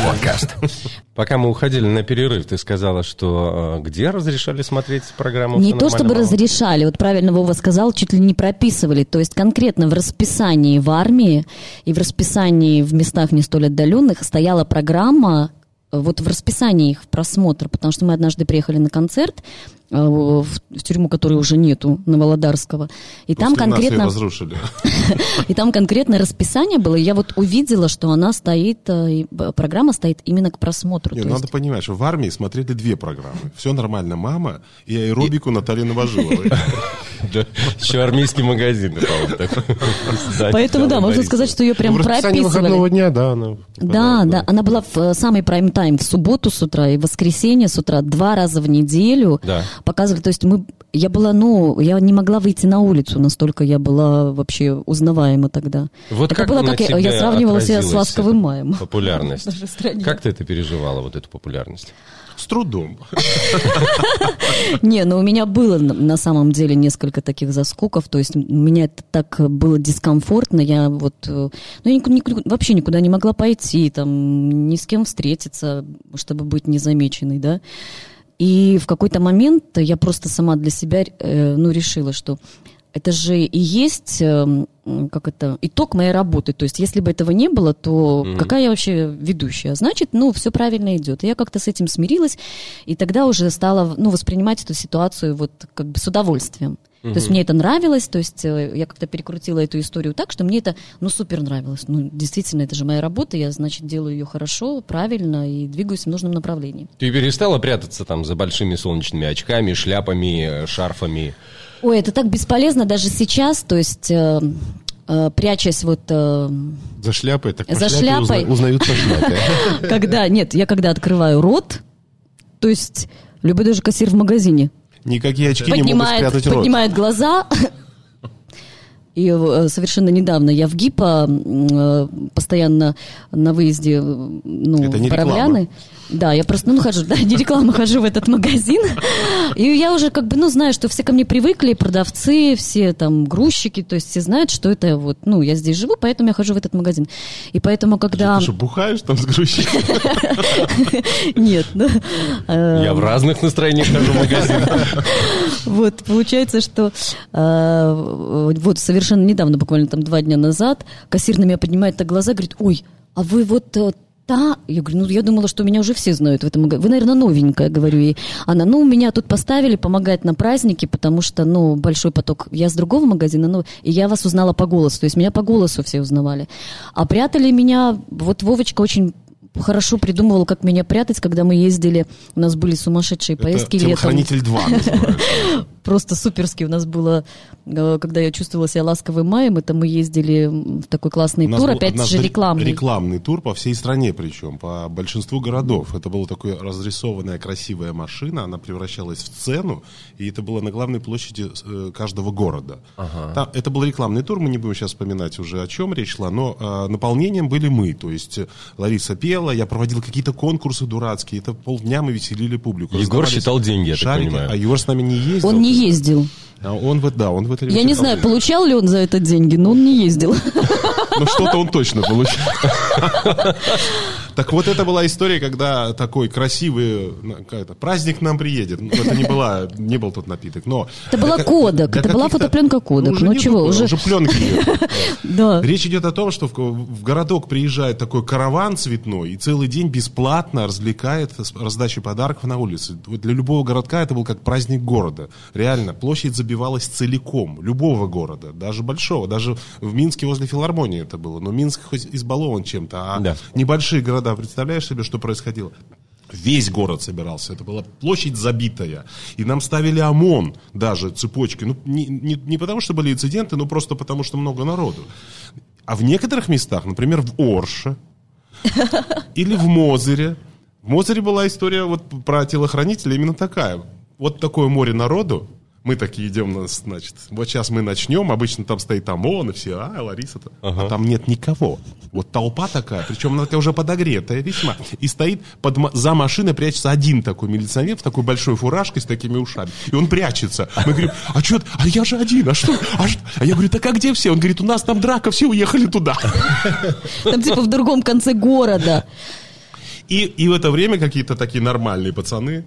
Пока мы уходили на перерыв, ты сказала, что где разрешали смотреть программу? Не то чтобы разрешали, вот правильно Вова сказал, чуть ли не прописывали. То есть конкретно в расписании в армии и в расписании в местах не столь отдаленных стояла программа, вот в расписании их просмотра, потому что мы однажды приехали на концерт в тюрьму, которой уже нету, на Володарского. И там конкретно... И там конкретно расписание было, и я вот увидела, что она стоит, программа стоит именно к просмотру. Нет, надо понимать, что в армии смотрели две программы. «Все нормально, мама» и аэробику Натальи Новожиловой. Еще армейский магазин. Поэтому, да, можно сказать, что ее прям прописывали. В расписании выходного дня, да. Да, она была в самый прайм-тайм в субботу с утра и в воскресенье с утра, 2 раза в неделю. Да. Показывали, то есть я была, ну, я не могла выйти на улицу, настолько я была вообще узнаваема тогда. Вот это как было, как я сравнивала себя с «Ласковым маем». Популярность. Как ты это переживала, вот эту популярность? С трудом. Не, ну у меня было на самом деле несколько таких заскоков, то есть меня это так было дискомфортно, я вот, ну, я вообще никуда не могла пойти, там, ни с кем встретиться, чтобы быть незамеченной, да. И в какой-то момент я просто сама для себя решила, что это же и есть итог моей работы. То есть, если бы этого не было, то какая я вообще ведущая? Значит, все правильно идет. И я как-то с этим смирилась, и тогда уже стала воспринимать эту ситуацию с удовольствием. То есть мне это нравилось, то есть я как-то перекрутила эту историю так, что мне это супер нравилось. Действительно, это же моя работа, я, значит, делаю ее хорошо, правильно и двигаюсь в нужном направлении. Ты перестала прятаться там за большими солнечными очками, шляпами, шарфами? Ой, это так бесполезно даже сейчас, то есть... прячась за шляпой, так по шляпе узнают по шляпе. Когда открываю рот, то есть любой даже кассир в магазине. Никакие очки не могут спрятать рот. Поднимает глаза. И совершенно недавно я в ГИПа, постоянно на выезде в Боровляны. Да, я просто, хожу, да, не реклама, хожу в этот магазин. И я уже знаю, что все ко мне привыкли, продавцы, все там грузчики, то есть все знают, что это я здесь живу, поэтому я хожу в этот магазин. И поэтому, когда... Ты что, бухаешь там с грузчиком? Нет. Я в разных настроениях хожу в магазин. Получается, что совершенно недавно, буквально там 2 дня назад, кассир на меня поднимает так глаза, говорит: ой, а вы та? Я говорю, я думала, что меня уже все знают в этом магазине. Вы, наверное, новенькая, говорю ей. Она, меня тут поставили, помогает на празднике, потому что, большой поток. Я с другого магазина, и я вас узнала по голосу. То есть меня по голосу все узнавали. А прятали меня, Вовочка очень хорошо придумывал, как меня прятать, когда мы ездили. У нас были сумасшедшие поездки летом. «Телохранитель 2» называется. Просто суперски у нас было, когда я чувствовала себя «Ласковым маем», это мы ездили в такой классный тур, опять же рекламный. Рекламный тур по всей стране причем, по большинству городов. Это была такая разрисованная красивая машина, она превращалась в сцену, и это было на главной площади каждого города. Ага. Это был рекламный тур, мы не будем сейчас вспоминать уже, о чем речь шла, но наполнением были мы, то есть Лариса пела, я проводил какие-то конкурсы дурацкие. Это полдня мы веселили публику. Егор считал деньги, я так понимаю. А Егор с нами не ездил. Он не ездил. Он в это время. Я не знаю, получал ли он за это деньги, но он не ездил. Но что-то он точно получил. Так вот, это была история, когда такой красивый праздник к нам приедет. Это не был тот напиток, но... Это была кодек, это была фотопленка кодек. Ну чего, уже пленки. Речь идет о том, что в городок приезжает такой караван цветной и целый день бесплатно развлекает раздачей подарков на улице. Для любого городка это был как праздник города. Реально, площадь забивалась целиком, любого города, даже большого. Даже в Минске возле филармонии это было. Но Минск хоть избалован чем-то, а небольшие города... Представляешь себе, что происходило? Весь город собирался, это была площадь забитая. И нам ставили ОМОН даже цепочки. Не потому, что были инциденты, но просто потому, что много народу. А в некоторых местах, например, в Орше или в Мозыре. В Мозыре была история про телохранителя именно такая. Вот такое море народу. Мы такие идем, значит, вот сейчас мы начнем, обычно там стоит ОМОН, и все, Лариса-то, а там нет никого. Вот толпа такая, причем она такая уже подогретая весьма, и стоит за машиной, прячется один такой милиционер в такой большой фуражке с такими ушами, и он прячется. Мы говорим, я же один, а что? А я говорю, так а где все? Он говорит, у нас там драка, все уехали туда. Там типа в другом конце города. И в это время какие-то такие нормальные пацаны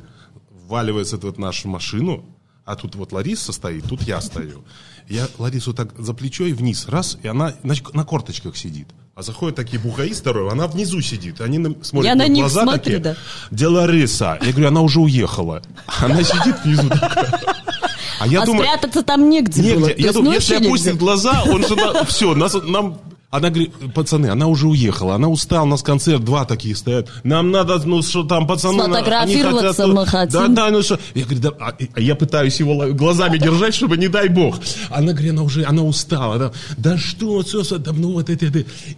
вваливаются в нашу машину. А тут Лариса стоит, тут я стою. Я Ларису так за плечо и вниз, раз, и она на корточках сидит. А заходят такие бугаи здоровые, она внизу сидит. Они смотрят на глаза смотрю, такие, да. Где Лариса? Я говорю, она уже уехала. Она сидит внизу такая. А спрятаться там негде было. Я думаю, если опустит глаза, он же... Все, нам... Она говорит, пацаны, она уже уехала, она устала, у нас концерт, 2 такие стоят. Нам надо, что там, пацаны... Сфотографироваться мы хотим. Да, что... Я говорю, я пытаюсь его глазами держать, чтобы, не дай бог. Она говорит, она устала. Она,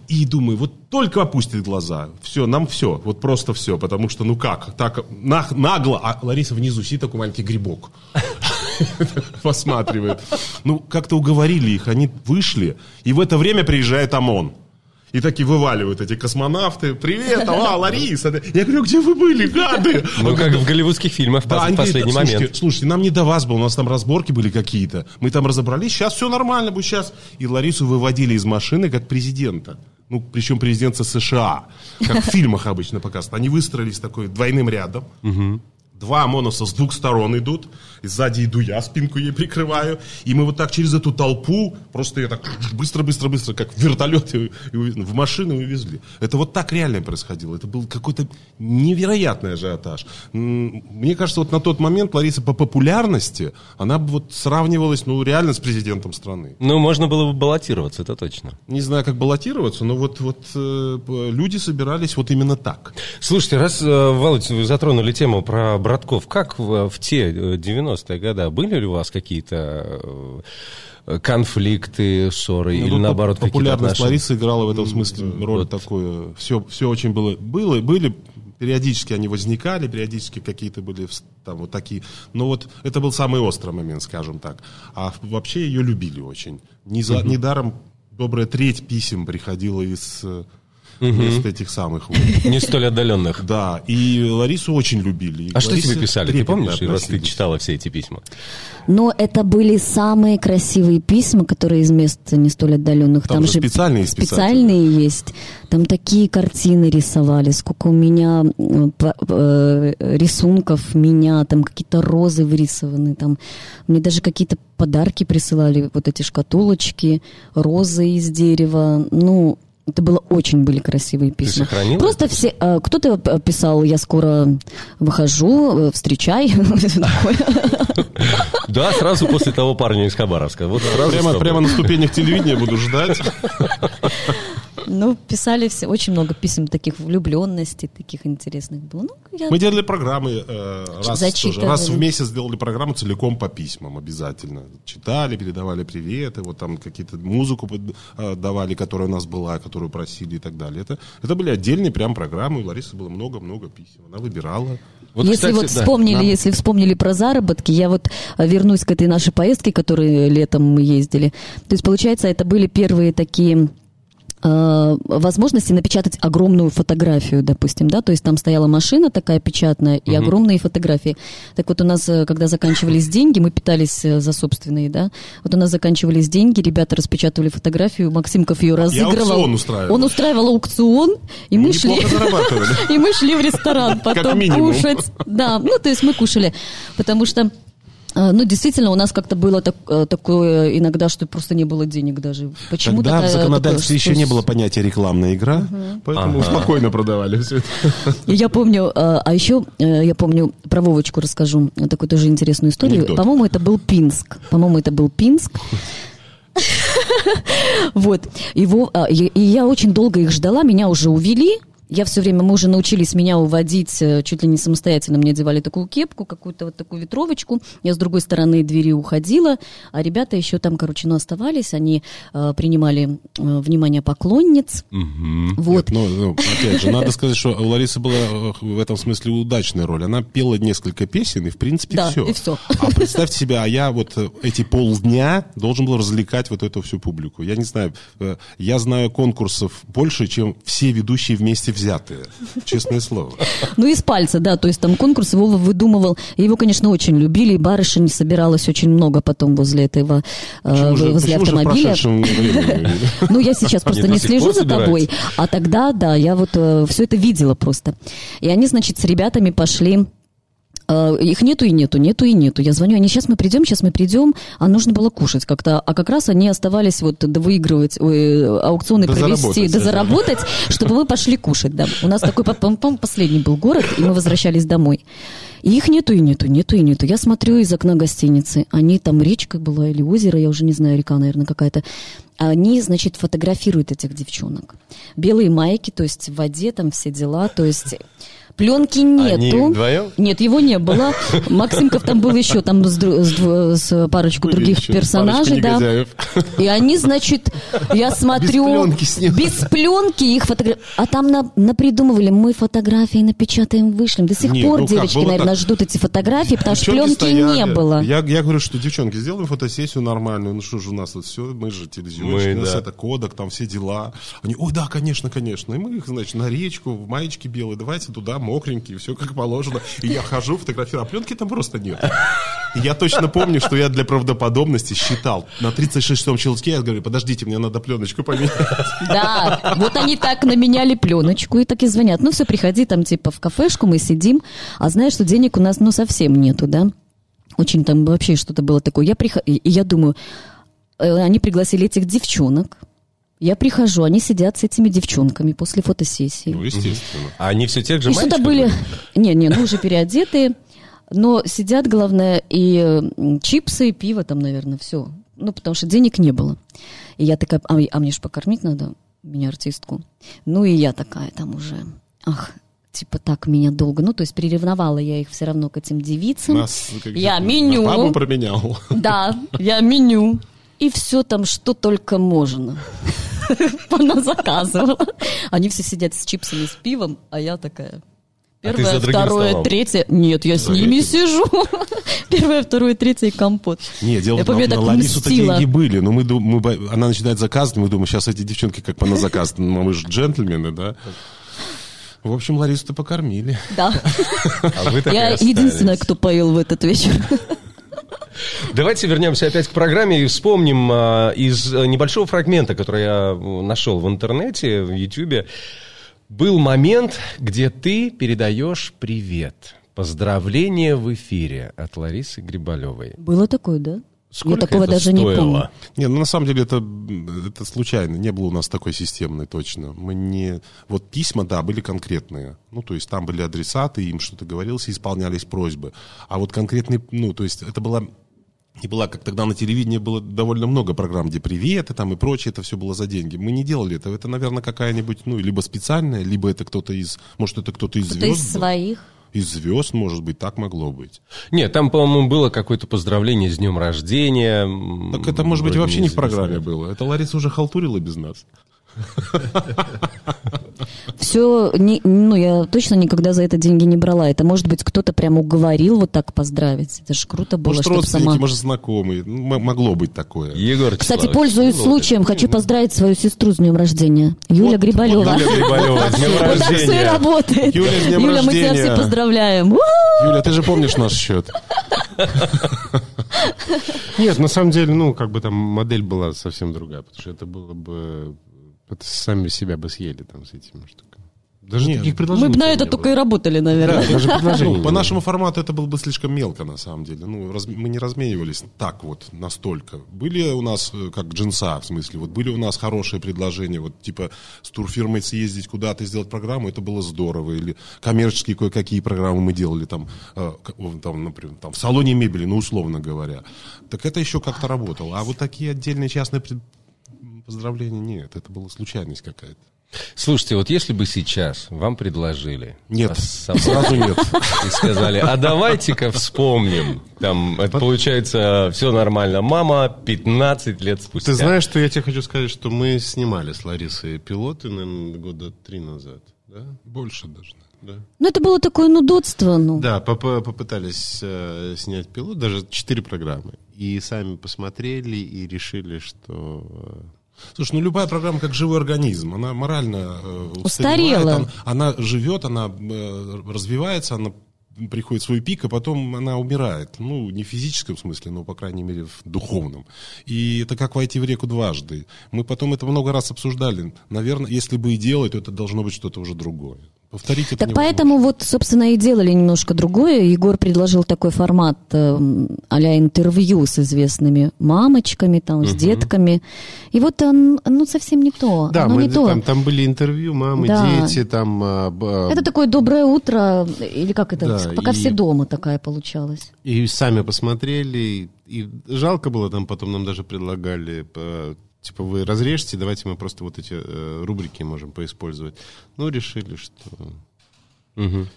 И думаю, только опустит глаза. Все, нам все, просто все, потому что, как, так, нагло. А Лариса внизу сидит, такой маленький грибок. Посматривает. Как-то уговорили их, они вышли, и в это время приезжает ОМОН. И такие вываливают эти космонавты. Привет, Лариса. Я говорю, где вы были, гады? Как в голливудских фильмах в последний момент. Слушайте, нам не до вас было, у нас там разборки были какие-то. Мы там разобрались, сейчас все нормально будет сейчас. И Ларису выводили из машины как президента. Причем президента США. Как в фильмах обычно показывают. Они выстроились такой двойным рядом. Два ОМОНовца с двух сторон идут, и сзади иду я, спинку ей прикрываю, и мы вот так через эту толпу, просто ее так быстро-быстро-быстро, как вертолет, в машину увезли. Это вот так реально происходило, это был какой-то невероятный ажиотаж. Мне кажется, вот на тот момент Лариса по популярности, она вот сравнивалась, ну, реально с президентом страны. Ну, можно было бы баллотироваться, это точно. Не знаю, как баллотироваться, но вот люди собирались вот именно так. Слушайте, раз, Володь, вы затронули тему про братков, как в те 90-е годы были ли у вас какие-то конфликты, ссоры, ну, или наоборот какие-то отношения? Популярность Ларисы играла в этом смысле роль такую. Все очень были, периодически они возникали, периодически какие-то были там вот такие. Но вот это был самый острый момент, скажем так. А вообще ее любили очень. Недаром добрая треть писем приходила из... вместо этих самых вот. Не столь отдаленных. Да, и Ларису очень любили. А что тебе писали, ты помнишь, раз ты читала все эти письма? Ну, это были самые красивые письма, которые из мест не столь отдаленных. Там же специальные есть. Там такие картины рисовали, сколько у меня рисунков меня, там какие-то розы вырисованы, там мне даже какие-то подарки присылали, вот эти шкатулочки, розы из дерева, ну... Это было очень были красивые письма. Просто все, кто-то писал: я скоро выхожу, встречай. Да, сразу после того парня из Хабаровска. Прямо на ступенях телевидения буду ждать. Ну, писали все, очень много писем таких влюбленностей, таких интересных было. Мы делали программы раз в месяц, делали программу целиком по письмам обязательно. Читали, передавали приветы, вот там какие-то музыку давали, которая у нас была, которую просили и так далее. Это были отдельные прям программы, у Ларисы было много-много писем, она выбирала. Вот, если вспомнили про заработки, я вот вернусь к этой нашей поездке, которой летом мы ездили. То есть, получается, это были первые такие... возможности напечатать огромную фотографию, допустим, да, то есть там стояла машина такая печатная и огромные фотографии. Так вот у нас, когда заканчивались деньги, мы питались за собственные, да, вот у нас заканчивались деньги, ребята распечатывали фотографию, Максимков ее разыгрывал. Я аукцион устраивал. Он устраивал аукцион, и мы шли в ресторан потом кушать. Да, ну то есть мы кушали, потому что... Ну, действительно, у нас как-то было такое иногда, что просто не было денег даже. Почему тогда в законодательстве еще не было понятия рекламная игра, поэтому спокойно продавали все это. Я помню, про Вовочку расскажу такую тоже интересную историю. Анекдот. По-моему, это был Пинск. Вот. И я очень долго их ждала, меня уже увели. Мы уже научились меня уводить чуть ли не самостоятельно. Мне одевали такую кепку, какую-то вот такую ветровочку. Я с другой стороны двери уходила, а ребята еще там, оставались. Они принимали внимание поклонниц. Угу. Вот. Нет, опять же, надо сказать, что у Ларисы была в этом смысле удачная роль. Она пела несколько песен, и в принципе все. И все. А представьте себе, я вот эти полдня должен был развлекать вот эту всю публику. Я не знаю, я знаю конкурсов больше, чем все ведущие вместе взятые, честное слово. Ну, из пальца, да, то есть там конкурс Вова выдумывал, его, конечно, очень любили, и барышень собиралось очень много потом возле этого, возле автомобиля. Ну, я сейчас просто не слежу за тобой, а тогда, да, я вот все это видела просто. И они, значит, с ребятами пошли. Их нету. Я звоню, они сейчас мы придем, а нужно было кушать как-то. А как раз они оставались вот довыигрывать, аукционы провести, дозаработать, чтобы мы пошли кушать. Да. У нас такой, по-моему, последний был город, и мы возвращались домой. И их нету. Я смотрю из окна гостиницы. Они там, речка была или озеро, я уже не знаю, река, наверное, какая-то. Они, значит, фотографируют этих девчонок. Белые майки, то есть в воде там все дела, то есть... Пленки нету. Вдвоем? Нет, его не было. Максимков там был еще там с парочкой других персонажей, да. Негодяев. И они, значит, я смотрю... Без пленки их фотографии. А там напридумывали, мы фотографии напечатаем, вышлем. До сих пор девочки, наверное, ждут эти фотографии, потому что пленки не было. Я говорю, что, девчонки, сделаем фотосессию нормальную. Ну что же у нас тут все, мы же телевизионные. короче, у нас это кодек, там все дела. Они, ой, да, конечно, конечно. И мы их, значит, на речку, в маечке белой, давайте туда, мокренькие, все как положено. И я хожу, фотографирую, а пленки там просто нет. Я точно помню, что я для правдоподобности считал. На 36-м щелчке я говорю, подождите, мне надо пленочку поменять. Да, вот они так наменяли пленочку и так и звонят. Ну все, приходи там типа в кафешку, мы сидим, а знаешь, что денег у нас ну совсем нету, да? Очень там вообще что-то было такое. Я думаю, они пригласили этих девчонок. Я прихожу, они сидят с этими девчонками после фотосессии. Ну, естественно. А они все тех же и мальчиков? И что-то были... Не-не, ну уже переодетые. Но сидят, главное, и чипсы, и пиво там, наверное, все. Ну, потому что денег не было. И я такая, а мне же покормить надо, меня артистку. Ну, и я такая там уже, ах... Типа так меня долго, ну то есть приревновала я их все равно к этим девицам. Я меню. Папу променял. Да, я меню. И все там, что только можно. Она заказывала. Они все сидят с чипсами, с пивом, а я такая... Первое, второе, третье. Нет, я с ними сижу. Первое, второе, третье и компот. Нет, дело в том, что на Ларису-то деньги были. Но она начинает заказывать, мы думаем, сейчас эти девчонки как поназаказывают. Мы же джентльмены, да? В общем, Ларису-то покормили. Да. А вы так я единственная, кто поел в этот вечер. Давайте вернемся опять к программе и вспомним из небольшого фрагмента, который я нашел в интернете, в Ютьюбе. Был момент, где ты передаешь привет. Поздравления в эфире от Ларисы Грибалевой. Было такое, да? Сколько я такого это даже стоило? Не помню. Не, ну на самом деле это случайно. Не было у нас такой системной точно. Мы не... Вот письма, да, были конкретные. Ну, то есть там были адресаты, им что-то говорилось, исполнялись просьбы. А вот конкретные... Ну, то есть это была... Не была, как тогда на телевидении было довольно много программ, где приветы там и прочее, это все было за деньги. Мы не делали этого. Это, наверное, какая-нибудь, ну, либо специальная, либо это кто-то из... Может, это кто-то из звезд? Кто-то из своих. Из звезд, может быть, так могло быть. Нет, там, по-моему, было какое-то поздравление с днем рождения. Так это, может быть, вообще не в программе было. Это Лариса уже халтурила без нас. Все, ну, я точно никогда за это деньги не брала. Это, может быть, кто-то прям уговорил вот так поздравить. Это же круто было, может, чтобы сама... Может, знакомые. Могло быть такое. Егор, кстати, пользуясь случаем, хочу поздравить свою сестру с днем рождения. Юля Грибалева. Юля Грибалева, с днем рождения. Все работает. Юля, с днем рождения. Юля, мы тебя все поздравляем. Юля, ты же помнишь наш счет? Нет, на самом деле, ну, как бы там модель была совсем другая. Потому что это было бы... Вот сами себя бы съели там с этими штуками. Даже нет, таких предложений. Мы бы на это только и работали, наверное. Да, даже предложений. Ну, по нашему формату это было бы слишком мелко, на самом деле. Ну, мы не разменивались так вот, настолько. Были у нас, как джинса, в смысле, вот были у нас хорошие предложения, вот типа с турфирмой съездить куда-то, сделать программу, это было здорово. Или коммерческие кое-какие программы мы делали там например, там в салоне мебели, ну, условно говоря. Так это еще как-то работало. А вот такие отдельные частные поздравления нет, это была случайность какая-то. Слушайте, вот если бы сейчас вам предложили... Нет, сразу нет. И сказали, а давайте-ка вспомним. Там, это получается, все нормально. Мама 15 лет спустя. Ты знаешь, что я тебе хочу сказать, что мы снимали с Ларисой пилоты, наверное, года 3 назад. Да? Больше даже. Да. Ну, это было такое нудотство. Ну. Да, попытались снять пилот, даже 4 программы. И сами посмотрели и решили, что... Слушай, ну любая программа как живой организм, она морально устарела, она живет, она развивается, она приходит в свой пик, а потом она умирает. Ну, не в физическом смысле, но, по крайней мере, в духовном. И это как войти в реку дважды. Мы потом это много раз обсуждали. Наверное, если бы и делать, то это должно быть что-то уже другое. Повторить это так поэтому возможно. Вот, собственно, и делали немножко другое. Егор предложил такой формат а-ля интервью с известными мамочками, там, с детками. И вот он, ну, совсем не то. Да, мы, не там, то. Там были интервью, мамы, да. Дети, там... Это такое доброе утро, или как это, да, пока и... все дома такая получалась. И сами посмотрели, и жалко было там, потом нам даже предлагали... Типа, вы разрежьте, давайте мы просто вот эти рубрики можем поиспользовать. Ну, решили, что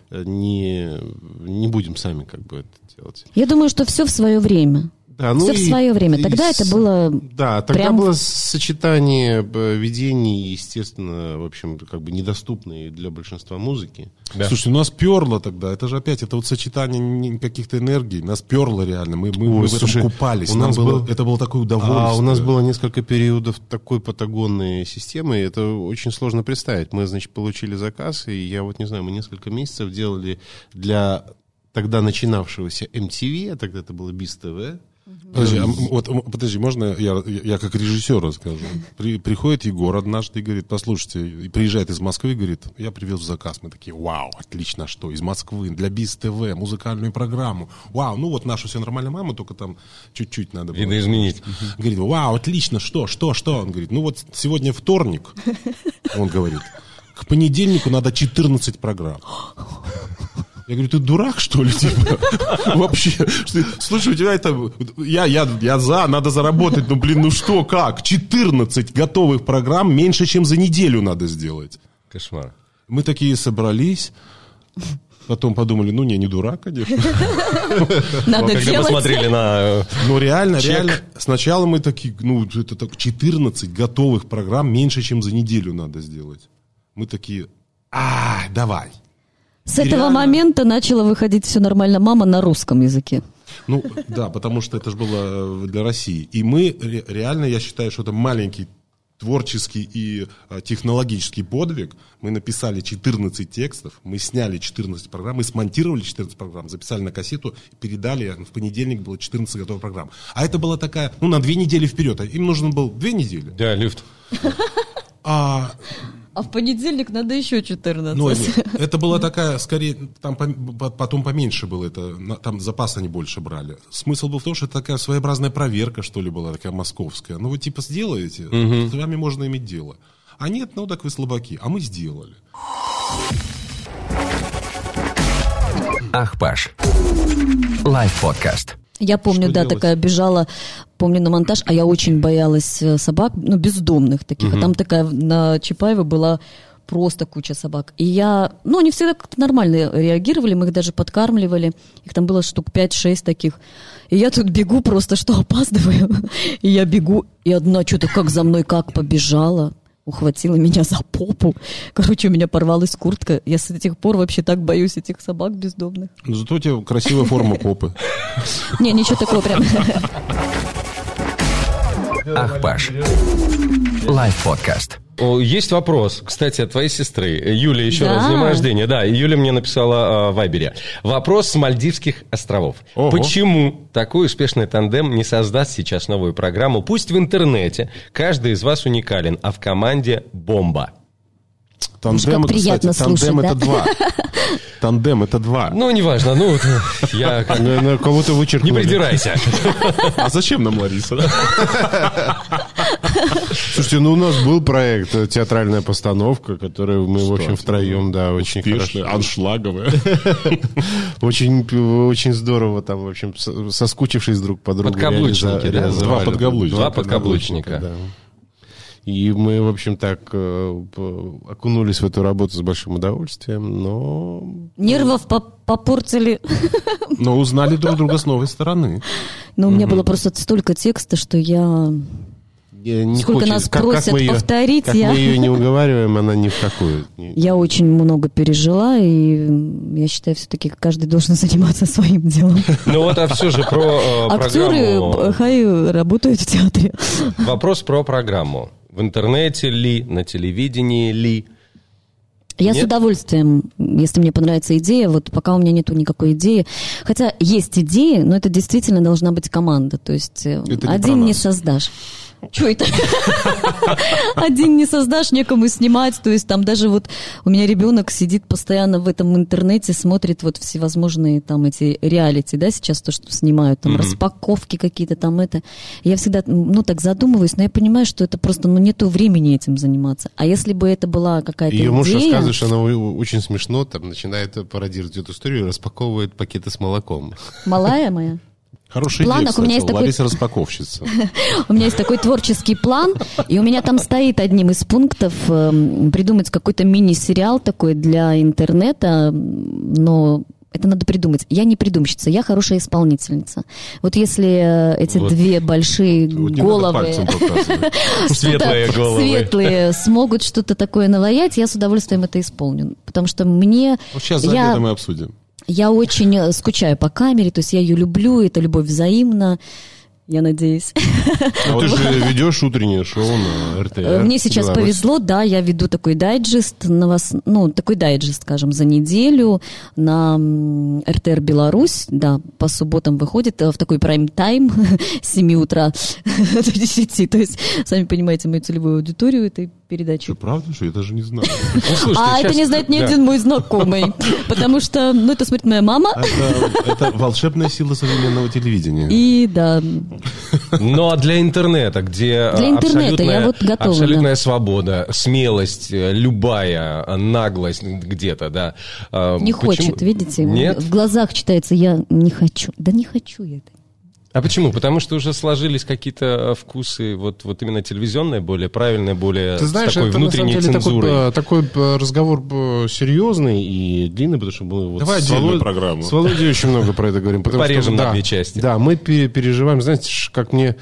не будем сами как бы это делать. Я думаю, что все в свое время. Да, ну все в свое время. Тогда это было... Да, тогда прям... было сочетание видений, естественно, в общем, как бы недоступной для большинства музыки. Да. Слушайте, нас перло тогда. Это же опять, это вот сочетание каких-то энергий. Нас перло реально. Мы слушай, в этом купались. Это было такое удовольствие. А у нас было несколько периодов такой патагонной системы. Это очень сложно представить. Мы, значит, получили заказ, и я вот не знаю, мы несколько месяцев делали для тогда начинавшегося MTV, а тогда это было Biz TV. Подожди, можно я как режиссер расскажу? Приходит Егор однажды и говорит, послушайте, приезжает из Москвы и говорит, я привез заказ. Мы такие, вау, отлично, что, из Москвы, для Biz TV, музыкальную программу. Вау, ну вот нашу «Всё нормально, мама», только там чуть-чуть надо было. Видоизменить. Говорит, вау, отлично, что? Он говорит, ну вот сегодня вторник, он говорит, к понедельнику надо 14 программ. Я говорю, ты дурак, что ли, типа? Вообще. Слушай, у тебя это... Я за, надо заработать. Ну, блин, ну что, как? 14 готовых программ меньше, чем за неделю надо сделать. Кошмар. Мы такие собрались... Потом подумали, ну, не дурак, конечно. Когда посмотрели на... Ну, реально. Сначала мы такие, ну, это так 14 готовых программ меньше, чем за неделю надо сделать. Мы такие, давай. С этого момента начало выходить «Всё нормально, мама» на русском языке. Ну, да, потому что это же было для России. И мы, реально, я считаю, что это маленький творческий и технологический подвиг. Мы написали 14 текстов, мы сняли 14 программ, мы смонтировали 14 программ, записали на кассету, передали, в понедельник было 14 готовых программ. А это была такая, ну, на 2 недели вперед. Им нужно было 2 недели. Да, люфт. А в понедельник надо еще 14. Ну, это была такая, скорее, там потом поменьше было это, там запас они больше брали. Смысл был в том, что это такая своеобразная проверка, что ли, была такая московская. Ну, вы типа сделаете, с вами можно иметь дело. А нет, ну так вы слабаки. А мы сделали. Ах, Паш. Лайв-подкаст. Я помню, что да, делать? Такая бежала, помню, на монтаж, а я очень боялась собак, ну, бездомных таких. А там такая на Чапаева была просто куча собак. И я, ну, они всегда как-то нормально реагировали, мы их даже подкармливали. Их там было штук 5-6 таких. И я тут бегу просто, что опаздываю. И я бегу, и одна что-то как за мной, как побежала. Ухватила меня за попу. Короче, у меня порвалась куртка. Я с этих пор вообще так боюсь этих собак бездомных. Но зато у тебя красивая форма попы. Не, ничего такого прям. Ах, Паш. Лайв-подкаст. Есть вопрос, кстати, от твоей сестры. Юля, еще раз, с днем рождения. Да, Юля мне написала в Вайбере. Вопрос с Мальдивских островов. Ого. Почему такой успешный тандем не создаст сейчас новую программу? Пусть в интернете каждый из вас уникален, а в команде бомба. Тандем, кстати, тандем это 2. Тандем это 2. Ну, неважно, ну, я... Кого-то вычеркнули. Не придирайся. А зачем нам Лариса? Слушайте, ну, у нас был проект «Театральная постановка», которую мы, в общем, втроем, да, очень хорошо... аншлаговая. Очень здорово там, в общем, соскучившись друг по другу. Подкаблучники, да? 2 подкаблучника. 2 подкаблучника. И мы, в общем, так окунулись в эту работу с большим удовольствием, но... Нервов попортили. Но узнали друг друга с новой стороны. Но у меня было просто столько текста, что я... Не сколько хочет. Нас просят как повторить. Как мы ее не уговариваем, она ни в какую. Я очень много пережила, и я считаю, все-таки каждый должен заниматься своим делом. Ну вот, а все же про программу... Актеры хай работают в театре. Вопрос про программу. В интернете ли, на телевидении ли? Я с удовольствием, если мне понравится идея, вот пока у меня нету никакой идеи. Хотя есть идеи, но это действительно должна быть команда. То есть это один не создашь. Чего это? Один не создашь, некому снимать. То есть там даже вот у меня ребенок сидит постоянно в этом интернете, смотрит вот всевозможные там эти реалити, да, сейчас то, что снимают, там распаковки какие-то там это. Я всегда, ну, так задумываюсь, но я понимаю, что это просто, ну, нету времени этим заниматься. А если бы это была какая-то идея... Ее муж рассказывает, что она очень смешно там начинает пародировать эту историю, распаковывает пакеты с молоком. Малая моя? Хороший план, у меня есть такой... Лариса распаковщица. У меня есть такой творческий план, и у меня там стоит одним из пунктов придумать какой-то мини-сериал такой для интернета, но Это надо придумать. Я не придумщица, я хорошая исполнительница. Вот если эти вот две большие вот головы, светлые головы, светлые смогут что-то такое наваять, я с удовольствием это исполню. Потому что мне... Вот сейчас за обедом мы обсудим. Я очень скучаю по камере, то есть я ее люблю, это любовь взаимна. Я надеюсь. А ты же ведешь утреннее шоу на РТР. Мне сейчас повезло, да, я веду такой дайджест, на вас, ну, такой дайджест, скажем, за неделю на РТР Беларусь, да, по субботам выходит в такой прайм-тайм с 7 утра до 10, то есть, сами понимаете, мою целевую аудиторию этой передачи. Что, правда, что я даже не знаю? А это не знает ни один мой знакомый, потому что, ну, это смотрит моя мама. Это волшебная сила современного телевидения. И, да... Ну, а для интернета, где для интернета я вот готова, абсолютная свобода, смелость, любая наглость где-то, да. Не почему? Хочет, видите? Нет? В глазах читается, я не хочу. Да не хочу я это. А почему? Потому что уже сложились какие-то вкусы, вот именно телевизионные, более правильные, более с такой внутренней цензурой. Ты знаешь, это такой разговор серьезный и длинный, потому что мы... Давай отдельную программу. С Володей очень много про это говорим. Порежем на две части. Да, мы переживаем. Знаете, как мне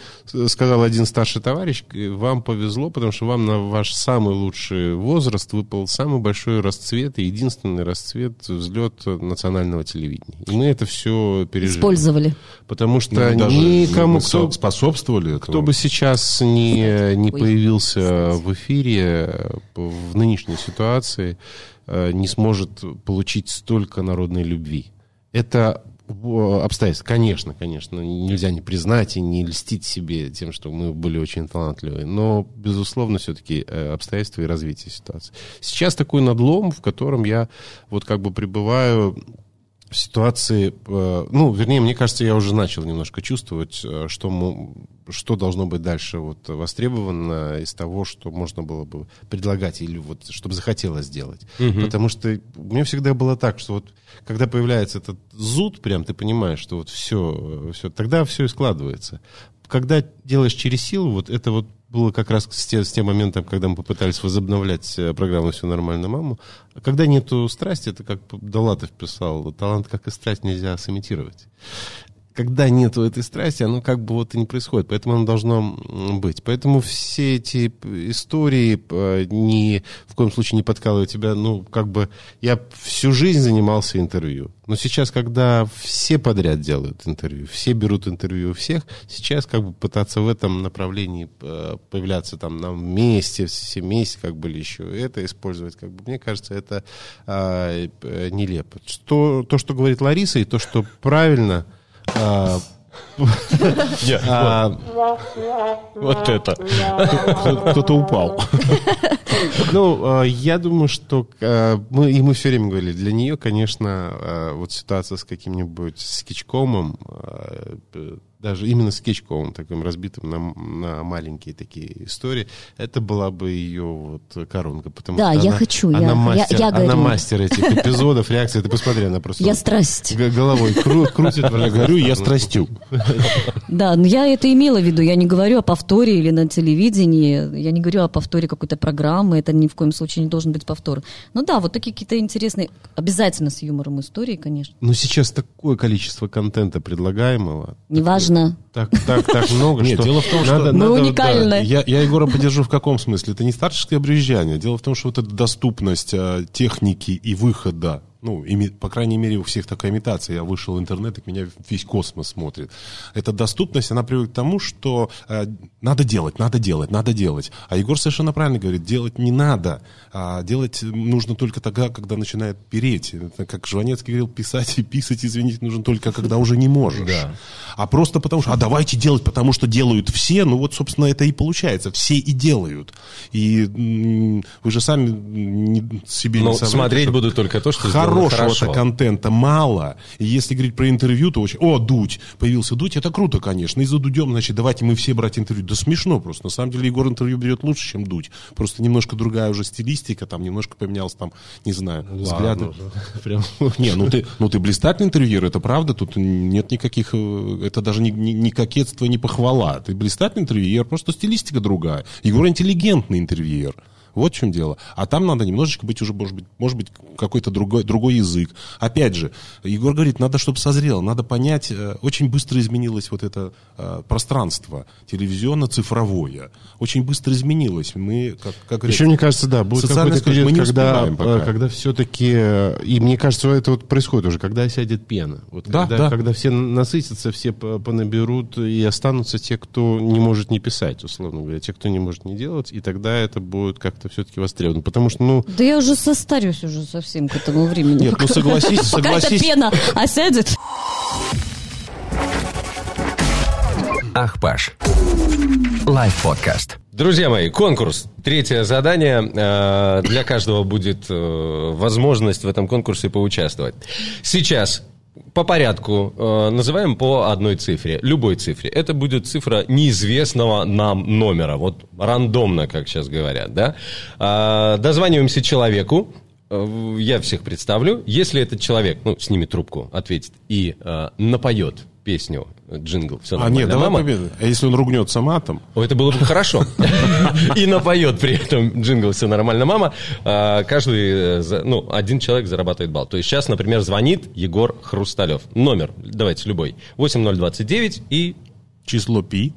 сказал один старший товарищ, вам повезло, потому что вам на ваш самый лучший возраст выпал самый большой расцвет и единственный расцвет, взлет национального телевидения. И мы это все пережили. Использовали. Потому что... Даже никому, кто способствовали, кто бы сейчас не появился в эфире, в нынешней ситуации не сможет получить столько народной любви. Это обстоятельства. Конечно, нельзя не признать и не льстить себе тем, что мы были очень талантливы. Но, безусловно, все-таки обстоятельства и развитие ситуации. Сейчас такой надлом, в котором я вот как бы пребываю... В ситуации, ну, вернее, мне кажется, я уже начал немножко чувствовать, что должно быть дальше вот востребовано из того, что можно было бы предлагать или вот, чтобы захотелось сделать. Угу. Потому что у меня всегда было так, что вот когда появляется этот зуд, прям ты понимаешь, что вот все, тогда все и складывается. Когда делаешь через силу, вот это вот было как раз с тем моментом, когда мы попытались возобновлять программу «Всё нормально, маму». Когда нету страсти, это как Долатов писал, талант, как и страсть, нельзя сымитировать. Когда нету этой страсти, оно как бы вот и не происходит. Поэтому оно должно быть. Поэтому все эти истории ни в коем случае не подкалывают тебя. Ну, как бы я всю жизнь занимался интервью. Но сейчас, когда все подряд делают интервью, все берут интервью у всех, сейчас как бы пытаться в этом направлении появляться там на месте, все вместе, как бы, или еще это использовать, как бы, мне кажется, это нелепо. То, что говорит Лариса, и то, что правильно... Вот это. Кто-то упал. Ну, я думаю, что мы все время говорили, для нее, конечно, вот ситуация с каким-нибудь скетчкомом, даже именно скетчком, таким разбитым на маленькие такие истории, это была бы ее вот коронка. Потому да, что я хочу. Она мастер этих эпизодов, реакции. Ты посмотри, она просто... Я страсть. Головой крутит. Я говорю, я страстю. Да, но я это имела в виду. Я не говорю о повторе или на телевидении. Я не говорю о повторе какой-то программы. Это ни в коем случае не должен быть повтор. Ну да, вот такие какие-то интересные, обязательно с юмором истории, конечно. Но сейчас такое количество контента предлагаемого. Неважно. Так много. Нет, что... дело в том, что... Мы уникальны. Вот, да, я Егора поддержу в каком смысле? Это не старческое обрезжание. Дело в том, что вот эта доступность техники и выхода, ну, по крайней мере, у всех такая имитация. Я вышел в интернет, и меня весь космос смотрит. Эта доступность, она приводит к тому, что надо делать. А Егор совершенно правильно говорит, делать не надо. Делать нужно только тогда, когда начинает переть. Это, как Жванецкий говорил, писать, извините, нужно только, когда уже не можешь. Да. А просто потому что, давайте делать, потому что делают все. Ну, вот, собственно, это и получается. Все и делают. И вы же сами себе не соврете. Смотреть буду только то, что сделано. Хорошего-то контента мало. И если говорить про интервью, то очень... О, Дудь! Появился Дудь, это круто, конечно. И за Дудем, значит, давайте мы все брать интервью. Да смешно просто. На самом деле Егор интервью берет лучше, чем Дудь. Просто немножко другая уже стилистика, там немножко поменялась, там, не знаю, взгляды. Не, ну ты блистательный интервьюер, это правда, тут нет никаких... Это даже не кокетство, не похвала. Ты блистательный интервьюер, просто стилистика другая. Егор интеллигентный интервьюер. Вот в чем дело. А там надо немножечко быть уже, может быть какой-то другой язык. Опять же, Егор говорит, надо, чтобы созрело, надо понять. Очень быстро изменилось вот это пространство телевизионно-цифровое. Очень быстро изменилось. Мы, как еще, мне кажется, да, будет какой-то период, когда все-таки... И мне кажется, это вот происходит уже, когда осядет пена. Вот да, когда все насытятся, все понаберут, и останутся те, кто не может не писать, условно говоря, те, кто не может не делать, и тогда это будет как-то все-таки востребовано. Потому что, ну... Да я уже состарюсь уже совсем к этому времени. Нет, ну согласись. Пока эта пена осядет. Ах, Паш. Лайв-подкаст. Друзья мои, конкурс. Третье задание. Для каждого будет возможность в этом конкурсе поучаствовать. Сейчас по порядку называем по одной цифре. Любой цифре. Это будет цифра неизвестного нам номера. Вот рандомно, как сейчас говорят, да? Дозваниваемся человеку. Я всех представлю. Если этот человек, снимет трубку, ответит и напоет песню, джингл, все нормально. А нет, давай победа. А если он ругнется матом? Это было бы хорошо. И напоет при этом джингл «Все нормально, мама». Каждый, один человек зарабатывает балл. То есть сейчас, например, звонит Егор Хрусталёв. Номер, давайте, любой. 8029 и... Число пи.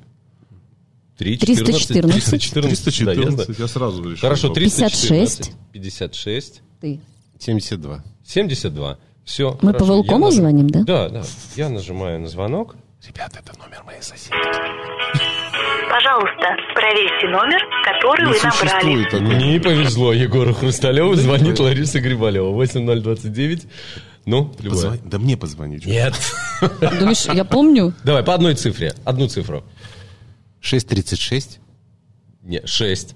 314. Я сразу решил. Хорошо, 314. 56. 72. Все, мы хорошо. По Волкому звоним, да? Да. Я нажимаю на звонок. Ребята, это номер моей соседки. Пожалуйста, проверьте номер, который вы набрали. Мне повезло, Егору Хрусталёву звонит Лариса Грибалёва. 8029. Любая. Да мне позвонить. Нет. Думаешь, я помню? Давай, по одной цифре. Одну цифру. 636. Нет, 6.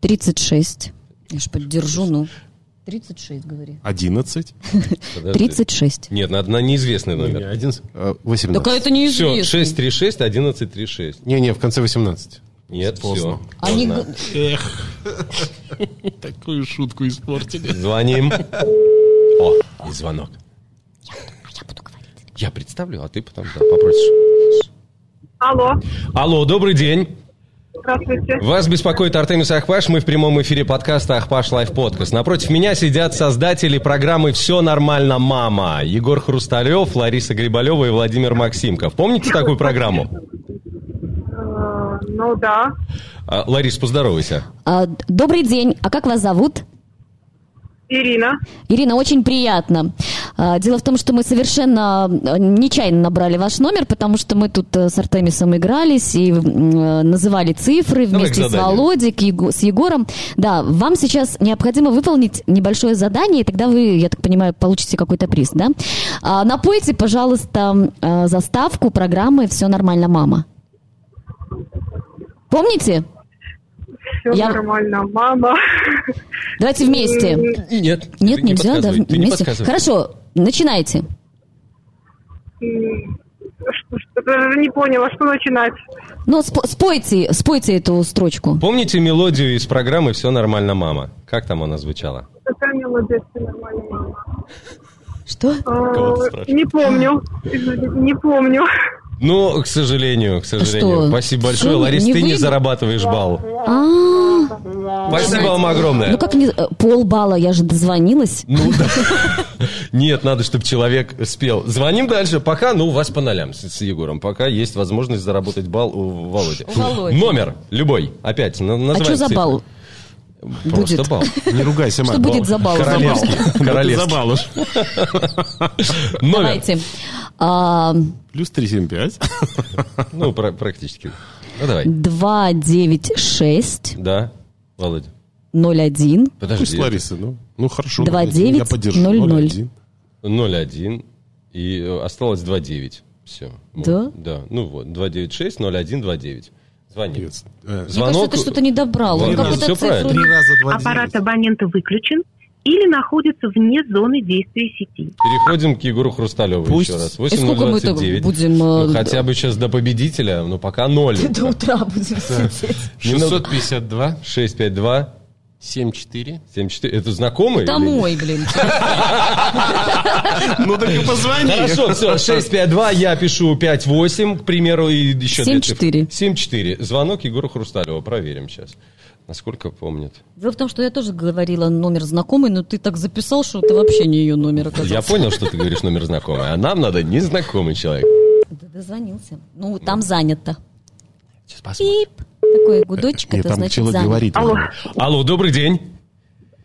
36. Я ж поддержу, 36, говори. 11. 36. Нет, надо на неизвестный номер. 11, 18. Только это неизвестный. Все, 636, 1136. Не, в конце 18. Нет, поздно. Они... Эх, такую шутку испортили. Звоним. О, и звонок. Я буду говорить. Я представлю, а ты потом попросишь. Алло, добрый день. Здравствуйте. Вас беспокоит Артемий Сахпаш. Мы в прямом эфире подкаста «Ахпаш Лайв Подкаст». Напротив меня сидят создатели программы «Все нормально, мама». Егор Хрусталёв, Лариса Грибалёва и Владимир Максимков. Помните такую программу? Да. Ларис, поздоровайся. Добрый день. А как вас зовут? Ирина. Ирина, очень приятно. Дело в том, что мы совершенно нечаянно набрали ваш номер, потому что мы тут с Артемисом игрались и называли цифры вместе с Володей, с Егором. Да, вам сейчас необходимо выполнить небольшое задание, и тогда вы, я так понимаю, получите какой-то приз, да? Напойте, пожалуйста, заставку программы «Все нормально, мама». Помните? Все нормально, мама. Давайте вместе. Нет, нельзя. Да, вместе. Хорошо, начинайте. Даже не поняла, что начинать. Спойте эту строчку. Помните мелодию из программы «Все нормально, мама»? Как там она звучала? Какая мелодия «Все нормально, мама»? Что? Не помню. К сожалению. Что? Спасибо большое, Ларис, ты не зарабатываешь балл. Спасибо вам огромное. Как не... Полбалла, я же дозвонилась. Да. Нет, надо, чтобы человек спел. Звоним дальше, пока, у вас по нолям с Егором. Пока есть возможность заработать балл у Володи. Номер любой, опять, называйте. А что за балл? Просто будет. Балл. Не ругайся, мама. Что будет за балл? Королевский. Давайте. Плюс 375. Практически. Давай. 296. Да, Володя. 01. Подожди, Лариса, хорошо. 2900. 01. И осталось 29. Все. Да? Да. 296 01 29. Звонит. Звонок... Мне кажется, ты что-то не добрал. Аппарат абонента выключен или находится вне зоны действия сети. Переходим к Егору Хрусталёву еще раз. 8:29. Будем... хотя бы сейчас до победителя, пока 0. До утра будем сидеть. 652. 652. 7-4. 7-4. Это знакомый? Это мой, блин. Ну так и позвони. Хорошо, все, 6-5-2, я пишу 5-8, к примеру, и еще 7-4. 7-4. Звонок Егора Хрусталёва, проверим сейчас. Насколько помнит. Дело в том, что я тоже говорила номер знакомый, но ты так записал, что это вообще не ее номер оказался. Я понял, что ты говоришь номер знакомый, а нам надо незнакомый человек. Да, дозвонился. Ну, там занято. Сейчас посмотрим. Такой гудочек, это значит занят. Алло. Алло, добрый день.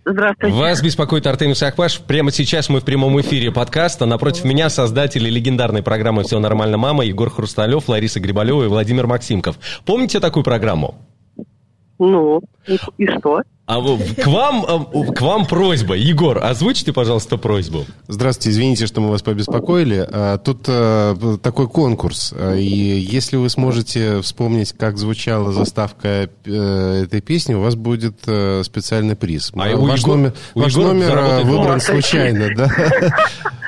Здравствуйте. Вас беспокоит Артемий Сахпаш. Прямо сейчас мы в прямом эфире подкаста. Напротив меня создатели легендарной программы «Все нормально, мама» Егор Хрусталёв, Лариса Грибалёва и Владимир Максимков. Помните такую программу? Ну, и что? А к вам просьба. Егор, озвучите, пожалуйста, просьбу. Здравствуйте, извините, что мы вас побеспокоили. Тут такой конкурс. И если вы сможете вспомнить, как звучала заставка этой песни, у вас будет специальный приз. Ваш номер выбран случайно, да?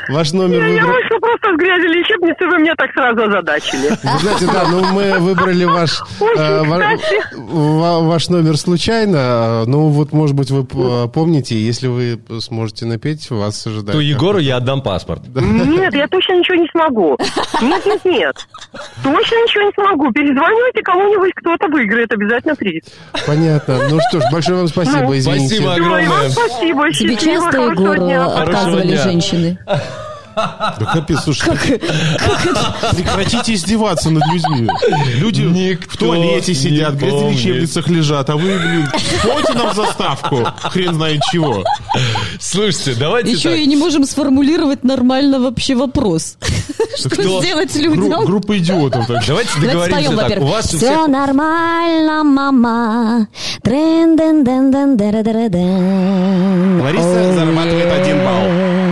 Ваш номер выбран... Я вышла просто в грязи лечебницы, вы меня так сразу озадачили. Вы знаете, да, мы выбрали ваш номер случайно, ну вот, может быть, вы помните, если вы сможете напеть, вас ожидает... То Егору я отдам паспорт. Нет, я точно ничего не смогу. Нет. Точно ничего не смогу. Перезвонивайте кому-нибудь, кто-то выиграет обязательно приз. Понятно. Ну что ж, большое вам спасибо, извините. Спасибо огромное. Вам спасибо. Тебе часто, Егор, отказывали женщины? Да капец, слушай, прекратите издеваться над людьми. Люди в туалете сидят, в лечебницах лежат, а вы, блин, ходите нам в заставку, хрен знает чего. Слушайте, давайте еще так. И не можем сформулировать нормально вообще вопрос. Что сделать людям? Группа идиотов. Давайте договоримся так. У вас все нормально, мама. Лариса зарабатывает 1 балл.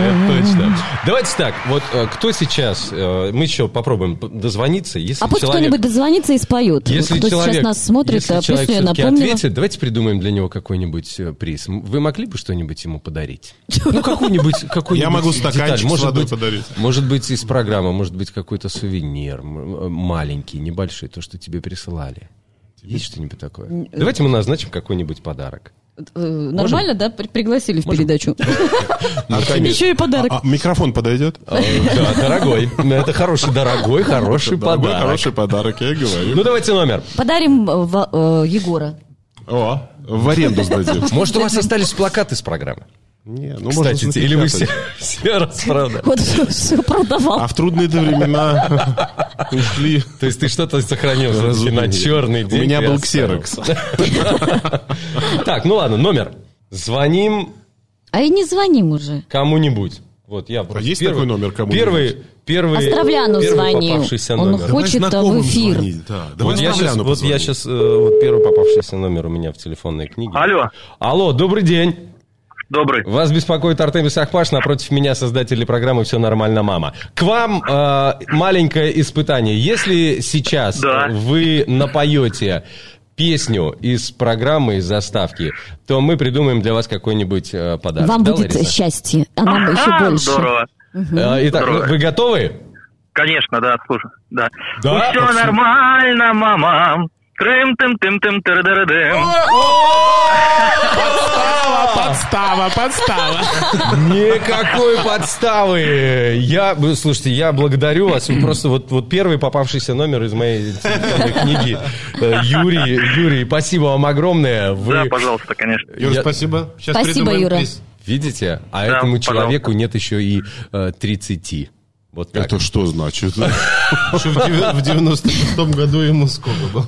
Это точно. Давайте так, вот кто сейчас, мы еще попробуем дозвониться. Если пусть кто-нибудь дозвонится и споет. Если кто сейчас нас смотрит, если человек все-таки ответит, давайте придумаем для него какой-нибудь приз. Вы могли бы что-нибудь ему подарить? Ну, какую-нибудь я могу стаканчик с водой подарить. Может быть, из программы, может быть, какой-то сувенир, маленький, небольшой, то, что тебе присылали. Есть что-нибудь такое? Давайте мы назначим какой-нибудь подарок. Нормально, можем? Да? Пригласили в передачу. Еще и подарок. Микрофон подойдет? Да, дорогой. Это хороший подарок. Дорогой, хороший подарок, я говорю. Ну, давайте номер. Подарим Егора. О, в аренду сдадим. Может, у вас остались плакаты с программы? Не, ну, кстати, можно или вы все распродали. Вот все продавал. А в трудные-то времена ушли. То есть ты что-то сохранил на черный день. У меня был ксерокс. Так, ну ладно, номер. Звоним. А и не звоним уже. Кому-нибудь. Вот я просто. А есть такой номер кому-нибудь? Первый. Островляну звонил. Он хочет в эфир. Вот я сейчас первый попавшийся номер у меня в телефонной книге. Алло. Алло, добрый день. Добрый. Вас беспокоит Артемий Сахпаш, напротив меня создатели программы «Все нормально, мама». К вам маленькое испытание. Если сейчас вы напоете песню из программы, из заставки, то мы придумаем для вас какой-нибудь подарок. Вам будет Лариса? Счастье, а нам еще больше. Здорово. Итак, здорово. Вы готовы? Конечно, да, слушаю. Да. Да? «Все нормально, мама». Трым-тым-тым-тым-тыр-дыр-дым. Подстава. Никакой подставы. Слушайте, я благодарю вас. Просто вот первый попавшийся номер из моей книги. Юрий, спасибо вам огромное. Да, пожалуйста, конечно. Юра, спасибо. Спасибо, Юра. Видите? А этому человеку нет еще и 30. Вот это что значит? Что в 96-м году ему сколько было?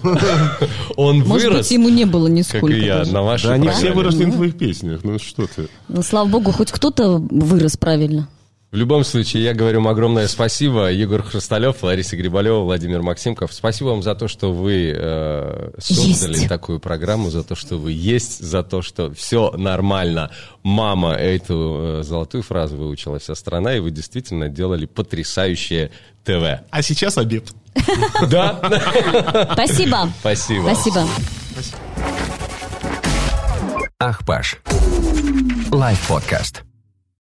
Он вырос. Может быть, ему не было нисколько. Как и я, на вашей программе. Да, они все выросли на твоих песнях. Ну что ты? Ну, слава богу, хоть кто-то вырос правильно. В любом случае, я говорю вам огромное спасибо. Егор Хрусталёв, Лариса Грибалёва, Владимир Максимков. Спасибо вам за то, что вы создали такую программу, за то, что вы есть, за то, что все нормально. Мама, эту золотую фразу выучила вся страна, и вы действительно делали потрясающее ТВ. А сейчас обед. Да? Спасибо. Спасибо. Ах, Паш. Лайв-подкаст.